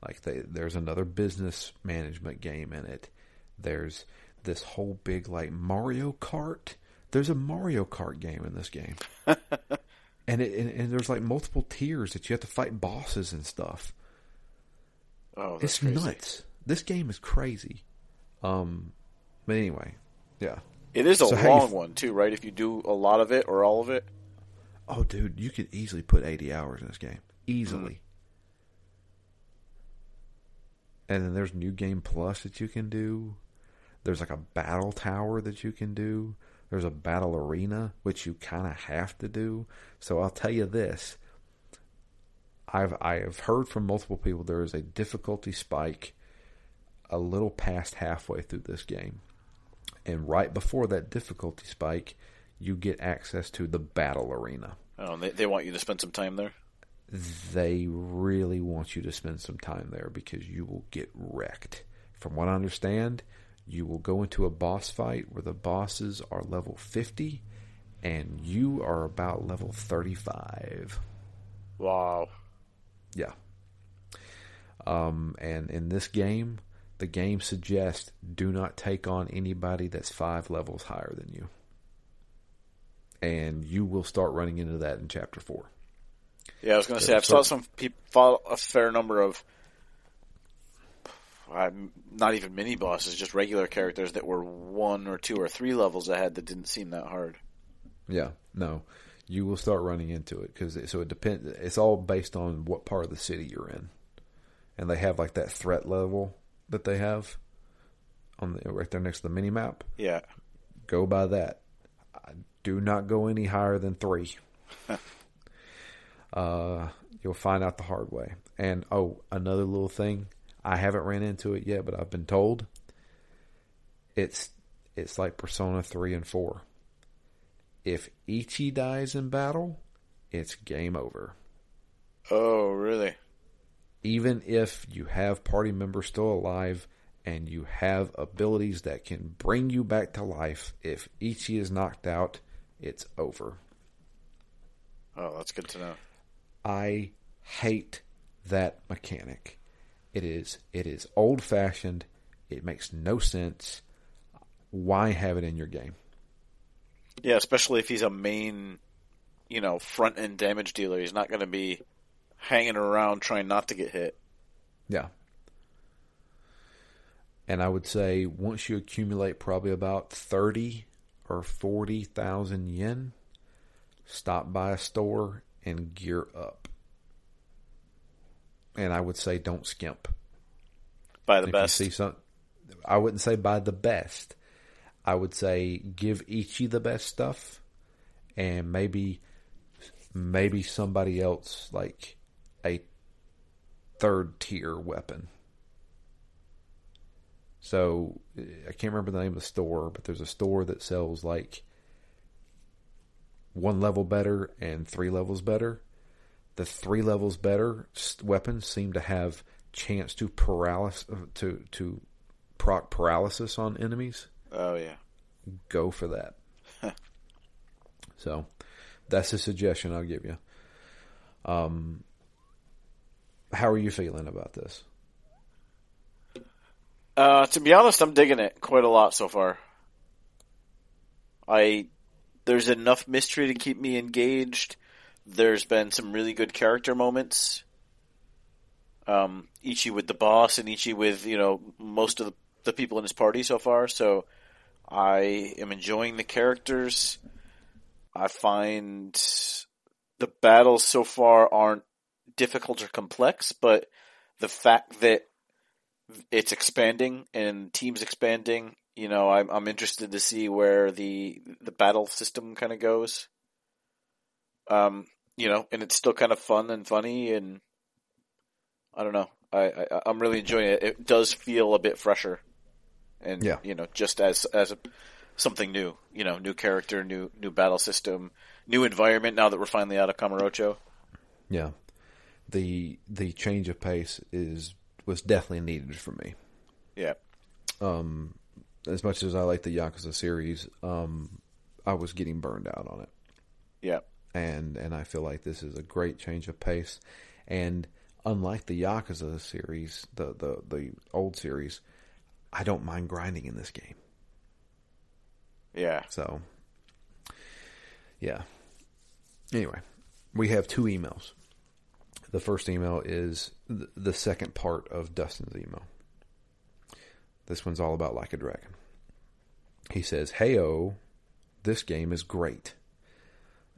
Like there's another business management game in it. There's this whole big like Mario Kart. There's a Mario Kart game in this game, and there's like multiple tiers that you have to fight bosses and stuff. Oh, it's crazy. Nuts. This game is crazy. But anyway, yeah. It is a long one too, right? If you do a lot of it or all of it. Oh, dude, you could easily put 80 hours in this game. Easily. Mm-hmm. And then there's New Game Plus that you can do. There's like a battle tower that you can do. There's a battle arena, which you kind of have to do. So I'll tell you this. I have heard from multiple people there is a difficulty spike a little past halfway through this game. And right before that difficulty spike, you get access to the battle arena. Oh, and they want you to spend some time there? They really want you to spend some time there because you will get wrecked. From what I understand, you will go into a boss fight where the bosses are level 50 and you are about level 35. Wow. Yeah. And in this game, the game suggests do not take on anybody that's 5 levels higher than you. And you will start running into that in Chapter 4. Yeah, I was going to say, I've saw some people follow a fair number of not even mini bosses, just regular characters that were 1 or 2 or 3 levels ahead that didn't seem that hard. Yeah, no. You will start running into it because it depends. It's all based on what part of the city you're in, and they have like that threat level that they have on right there next to the mini map. Yeah, go by that. Do not go any higher than 3. You'll find out the hard way. And another little thing, I haven't ran into it yet, but I've been told it's like Persona 3 and 4. If Ichi dies in battle, it's game over. Oh, really? Even if you have party members still alive and you have abilities that can bring you back to life, if Ichi is knocked out, it's over. Oh, that's good to know. I hate that mechanic. It is old-fashioned. It makes no sense. Why have it in your game? Yeah, especially if he's a main, front-end damage dealer. He's not going to be hanging around trying not to get hit. Yeah. And I would say once you accumulate probably about 30 or 40,000 yen, Stop by a store and gear up. And I would say don't skimp. Buy the best. I wouldn't say buy the best. I would say give Ichi the best stuff, and maybe somebody else like a third tier weapon. So I can't remember the name of the store, but there's a store that sells like one level better and three levels better. The three levels better weapons seem to have chance to proc paralysis on enemies. Oh yeah, go for that. So that's a suggestion I'll give you. How are you feeling about this? To be honest, I'm digging it quite a lot so far. There's enough mystery to keep me engaged. There's been some really good character moments. Ichi with the boss and Ichi with, most of the people in his party so far. So I am enjoying the characters. I find the battles so far aren't difficult or complex, but the fact that it's expanding and teams expanding, I'm interested to see where the battle system kind of goes. And it's still kind of fun and funny, and I don't know. I'm really enjoying it. It does feel a bit fresher, and just as something new. New character, new battle system, new environment. Now that we're finally out of Kamurocho, the change of pace was definitely needed for me. Yeah. As much as I like the Yakuza series, I was getting burned out on it. Yeah. And I feel like this is a great change of pace. And unlike the Yakuza series, the old series, I don't mind grinding in this game. Yeah. So, yeah. Anyway, we have two emails. The first email is the second part of Dustin's email. This one's all about Like a Dragon. He says, "Heyo, this game is great.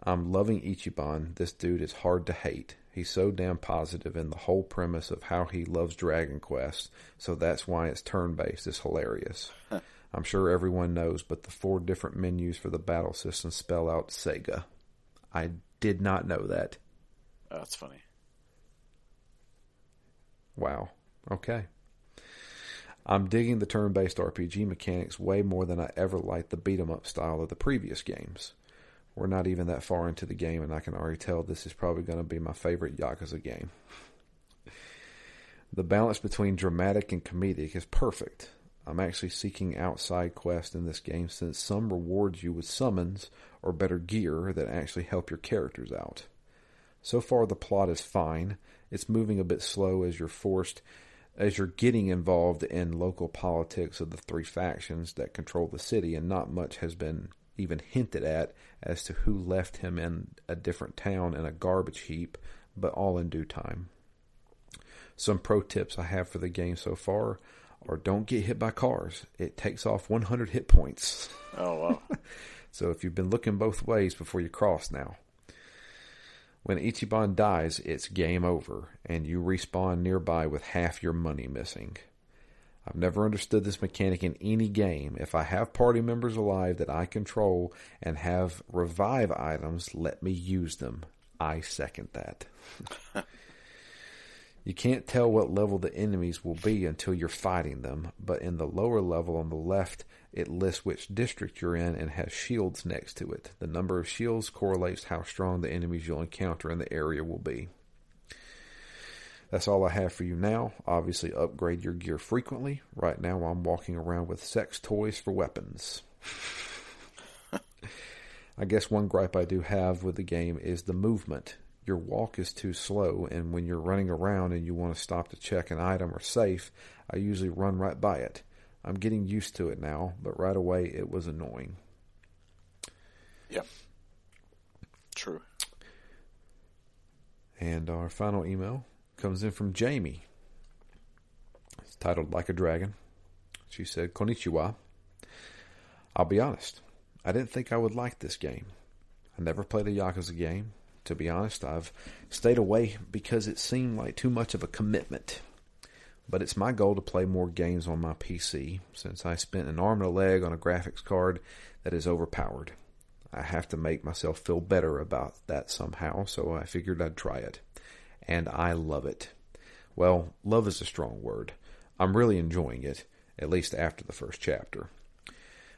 I'm loving Ichiban. This dude is hard to hate. He's so damn positive, and the whole premise of how he loves Dragon Quest, so that's why it's turn-based, is hilarious. I'm sure everyone knows, but the 4 different menus for the battle system spell out Sega. I did not know that." Oh, that's funny. Wow. Okay. "I'm digging the turn-based RPG mechanics way more than I ever liked the beat-em-up style of the previous games. We're not even that far into the game, and I can already tell this is probably going to be my favorite Yakuza game. The balance between dramatic and comedic is perfect. I'm actually seeking out side quests in this game, since some reward you with summons or better gear that actually help your characters out. So far, the plot is fine. It's moving a bit slow as you're getting involved in local politics of the 3 factions that control the city, and not much has been even hinted at as to who left him in a different town in a garbage heap, but all in due time. Some pro tips I have for the game so far are don't get hit by cars. It takes off 100 hit points." Oh, wow. "So if you've been looking both ways before you cross now. When Ichiban dies, it's game over, and you respawn nearby with half your money missing. I've never understood this mechanic in any game. If I have party members alive that I control and have revive items, let me use them. I second that. You can't tell what level the enemies will be until you're fighting them, but in the lower level on the left, it lists which district you're in and has shields next to it. The number of shields correlates how strong the enemies you'll encounter in the area will be. That's all I have for you now. Obviously, upgrade your gear frequently. Right now, I'm walking around with sex toys for weapons." "I guess one gripe I do have with the game is the movement. Your walk is too slow, and when you're running around and you want to stop to check an item or safe, I usually run right by it. I'm getting used to it now, but right away it was annoying." Yeah. True. And our final email comes in from Jamie. It's titled Like a Dragon. She said, "Konnichiwa. I'll be honest. I didn't think I would like this game. I never played a Yakuza game. To be honest, I've stayed away because it seemed like too much of a commitment. But it's my goal to play more games on my PC, since I spent an arm and a leg on a graphics card that is overpowered. I have to make myself feel better about that somehow, so I figured I'd try it. And I love it. Well, love is a strong word. I'm really enjoying it, at least after the first chapter.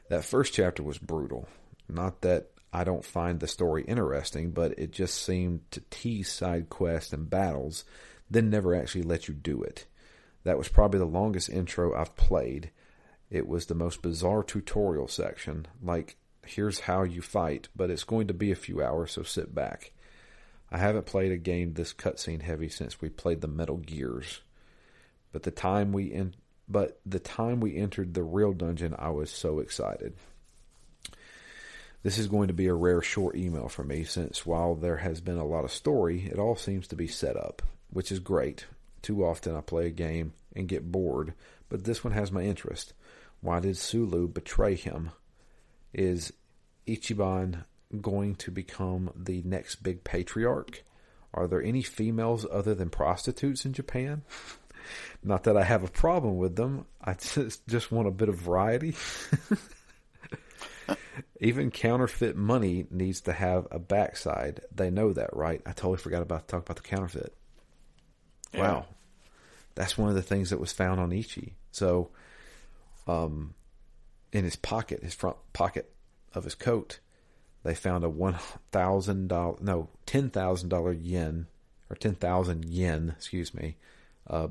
That first chapter was brutal. Not that I don't find the story interesting, but it just seemed to tease side quests and battles, then never actually let you do it. That was probably the longest intro I've played. It was the most bizarre tutorial section, like, here's how you fight, but it's going to be a few hours, so sit back. I haven't played a game this cutscene heavy since we played the Metal Gears, but the time we entered the real dungeon, I was so excited. This is going to be a rare short email for me, since while there has been a lot of story, it all seems to be set up, which is great. Too often I play a game and get bored, but this one has my interest. Why did Sulu betray him? Is Ichiban going to become the next big patriarch? Are there any females other than prostitutes in Japan? Not that I have a problem with them. I just want a bit of variety. Even counterfeit money needs to have a backside. They know that, right? I totally forgot about to talk about the counterfeit. Yeah. Wow. That's one of the things that was found on Ichi. So, in his pocket, his front pocket of his coat, they found a $10,000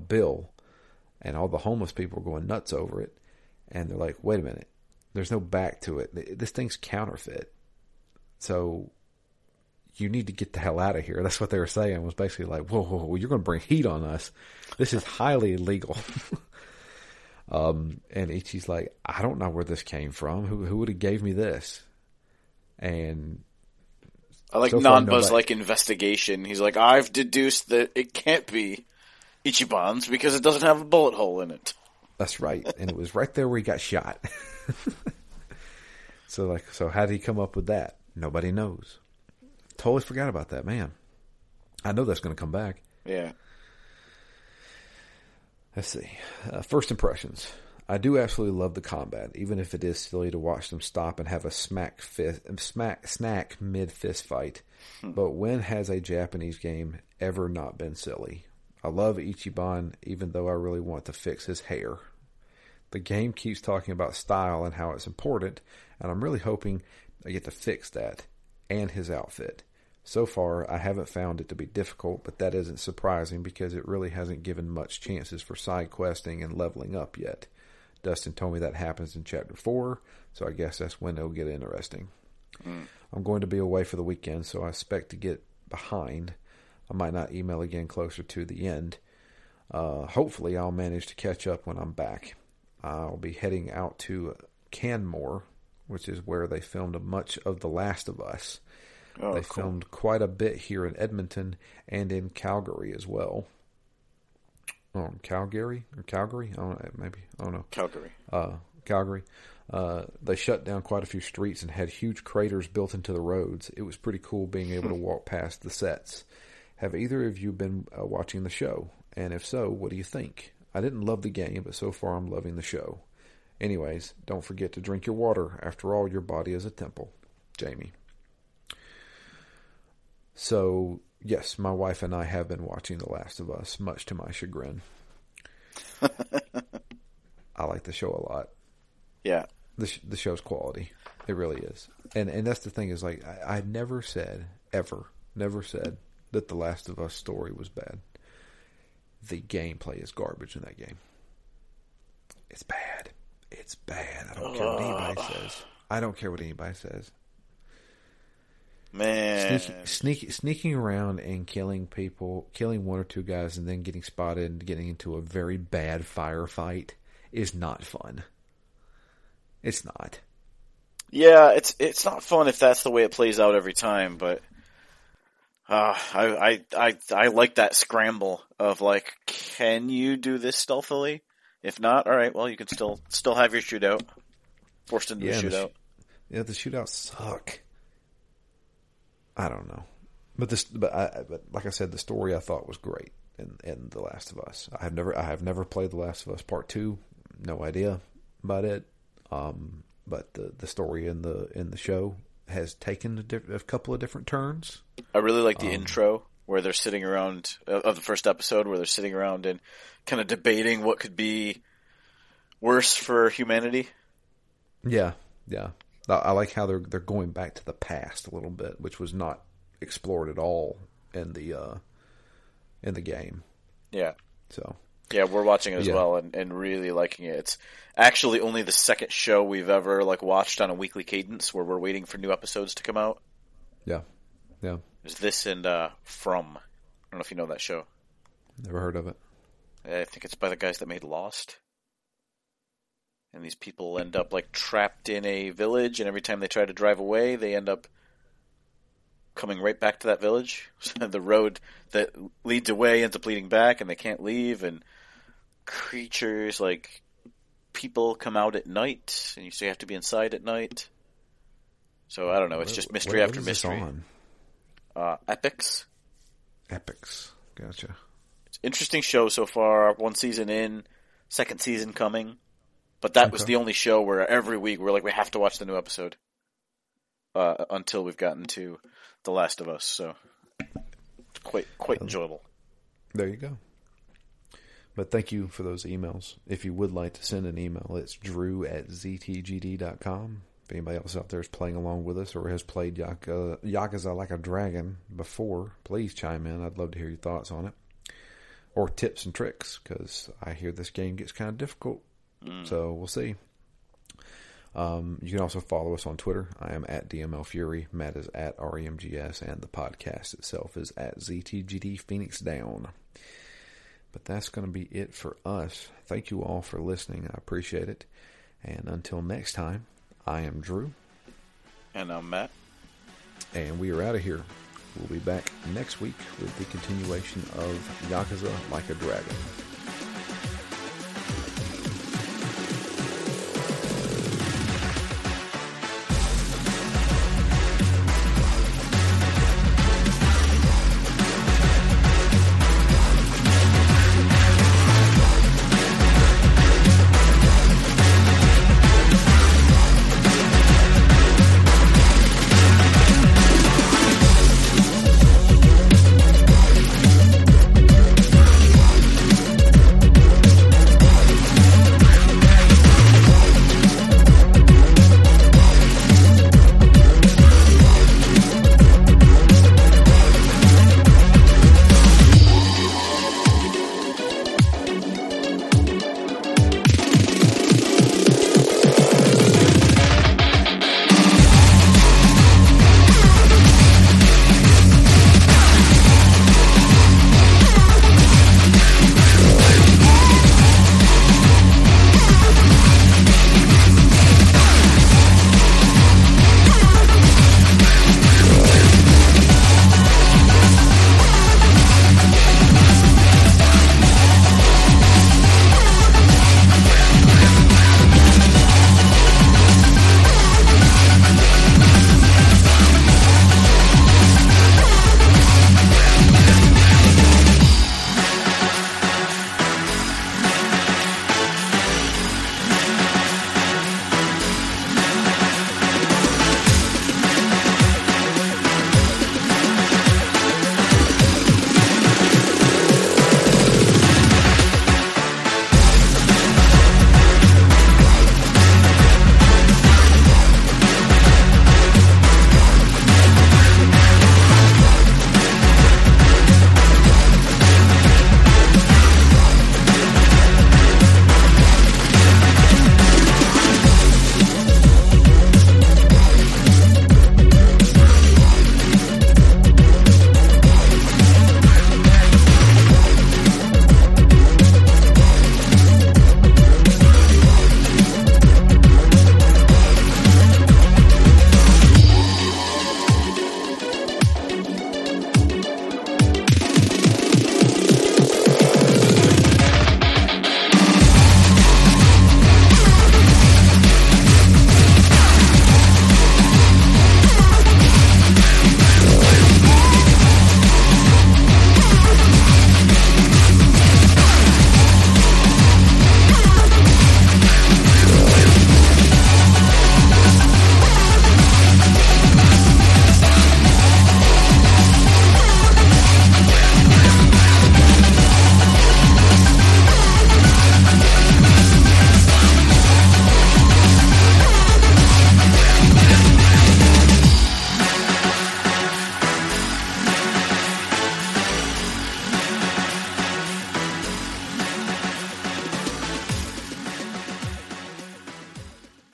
bill. And all the homeless people were going nuts over it. And they're like, wait a minute. There's no back to it. This thing's counterfeit. So you need to get the hell out of here. That's what they were saying, was basically like, whoa, you're going to bring heat on us. This is highly illegal. And Ichi's like, I don't know where this came from. Who would have gave me this? And I like so Nanba's like investigation. He's like, I've deduced that it can't be Ichiban's because it doesn't have a bullet hole in it. That's right. And it was right there where he got shot. So how did he come up with that? Nobody knows. Totally forgot about that, man. I know that's going to come back. Yeah. Let's see. First impressions. I do absolutely love the combat, even if it is silly to watch them stop and have a snack mid-fist fight. But when has a Japanese game ever not been silly? I love Ichiban, even though I really want to fix his hair. The game keeps talking about style and how it's important, and I'm really hoping I get to fix that and his outfit. So far, I haven't found it to be difficult, but that isn't surprising because it really hasn't given much chances for side questing and leveling up yet. Dustin told me that happens in Chapter 4, so I guess that's when it'll get interesting. I'm going to be away for the weekend, so I expect to get behind. I might not email again closer to the end. Hopefully, I'll manage to catch up when I'm back. I'll be heading out to Canmore, which is where they filmed much of The Last of Us. Oh, they cool. filmed quite a bit here in Edmonton and in Calgary as well. Oh, Calgary? I don't know, maybe. I don't know. Calgary. They shut down quite a few streets and had huge craters built into the roads. It was pretty cool being able to walk past the sets. Have either of you been watching the show? And if so, what do you think? I didn't love the game, but so far I'm loving the show. Anyways, don't forget to drink your water. After all, your body is a temple. Jamie. So, yes, my wife and I have been watching The Last of Us, much to my chagrin. I like the show a lot. Yeah. The show's quality. It really is. And that's the thing is, like, I never said that The Last of Us story was bad. The gameplay is garbage in that game. It's bad. It's bad. I don't care what anybody says. Man. Sneaking around and killing people, killing one or two guys and then getting spotted and getting into a very bad firefight is not fun. It's not. Yeah, it's not fun if that's the way it plays out every time, but... I like that scramble of like, can you do this stealthily? If not, all right, well, you can still have your shootout. Forced into the shootout. The shootouts suck. I don't know. But this, but like I said, the story I thought was great in The Last of Us. I have never played The Last of Us Part 2. No idea about it. But the story in the show has taken a couple of different turns. I really like the intro where they're sitting around of the first episode, where they're sitting around and kind of debating what could be worse for humanity. Yeah, yeah. I like how they're going back to the past a little bit, which was not explored at all in the game. Yeah. So. Yeah, we're watching it as well and really liking it. It's actually only the second show we've ever watched on a weekly cadence where we're waiting for new episodes to come out. Yeah, yeah. There's this and From. I don't know if you know that show. Never heard of it. I think it's by the guys that made Lost. And these people end up trapped in a village, and every time they try to drive away, they end up coming right back to that village. The road that leads away ends up leading back, and they can't leave, and creatures people come out at night, and you have to be inside at night. So I don't know, it's just mystery after mystery. What is this on? Epics. Gotcha. It's an interesting show so far. One season in, second season coming. But that was the only show where every week we're we have to watch the new episode until we've gotten to The Last of Us. So it's quite enjoyable. There you go. But thank you for those emails. If you would like to send an email, it's drew@ztgd.com. If anybody else out there is playing along with us or has played Yakuza Like a Dragon before, please chime in. I'd love to hear your thoughts on it. Or tips and tricks, because I hear this game gets kind of difficult. So we'll see. You can also follow us on Twitter. I am @DMLFury. Matt is @REMGS. And the podcast itself is @ZTGD Phoenix Down. But that's going to be it for us. Thank you all for listening. I appreciate it. And until next time, I am Drew. And I'm Matt. And we are out of here. We'll be back next week with the continuation of Yakuza Like a Dragon.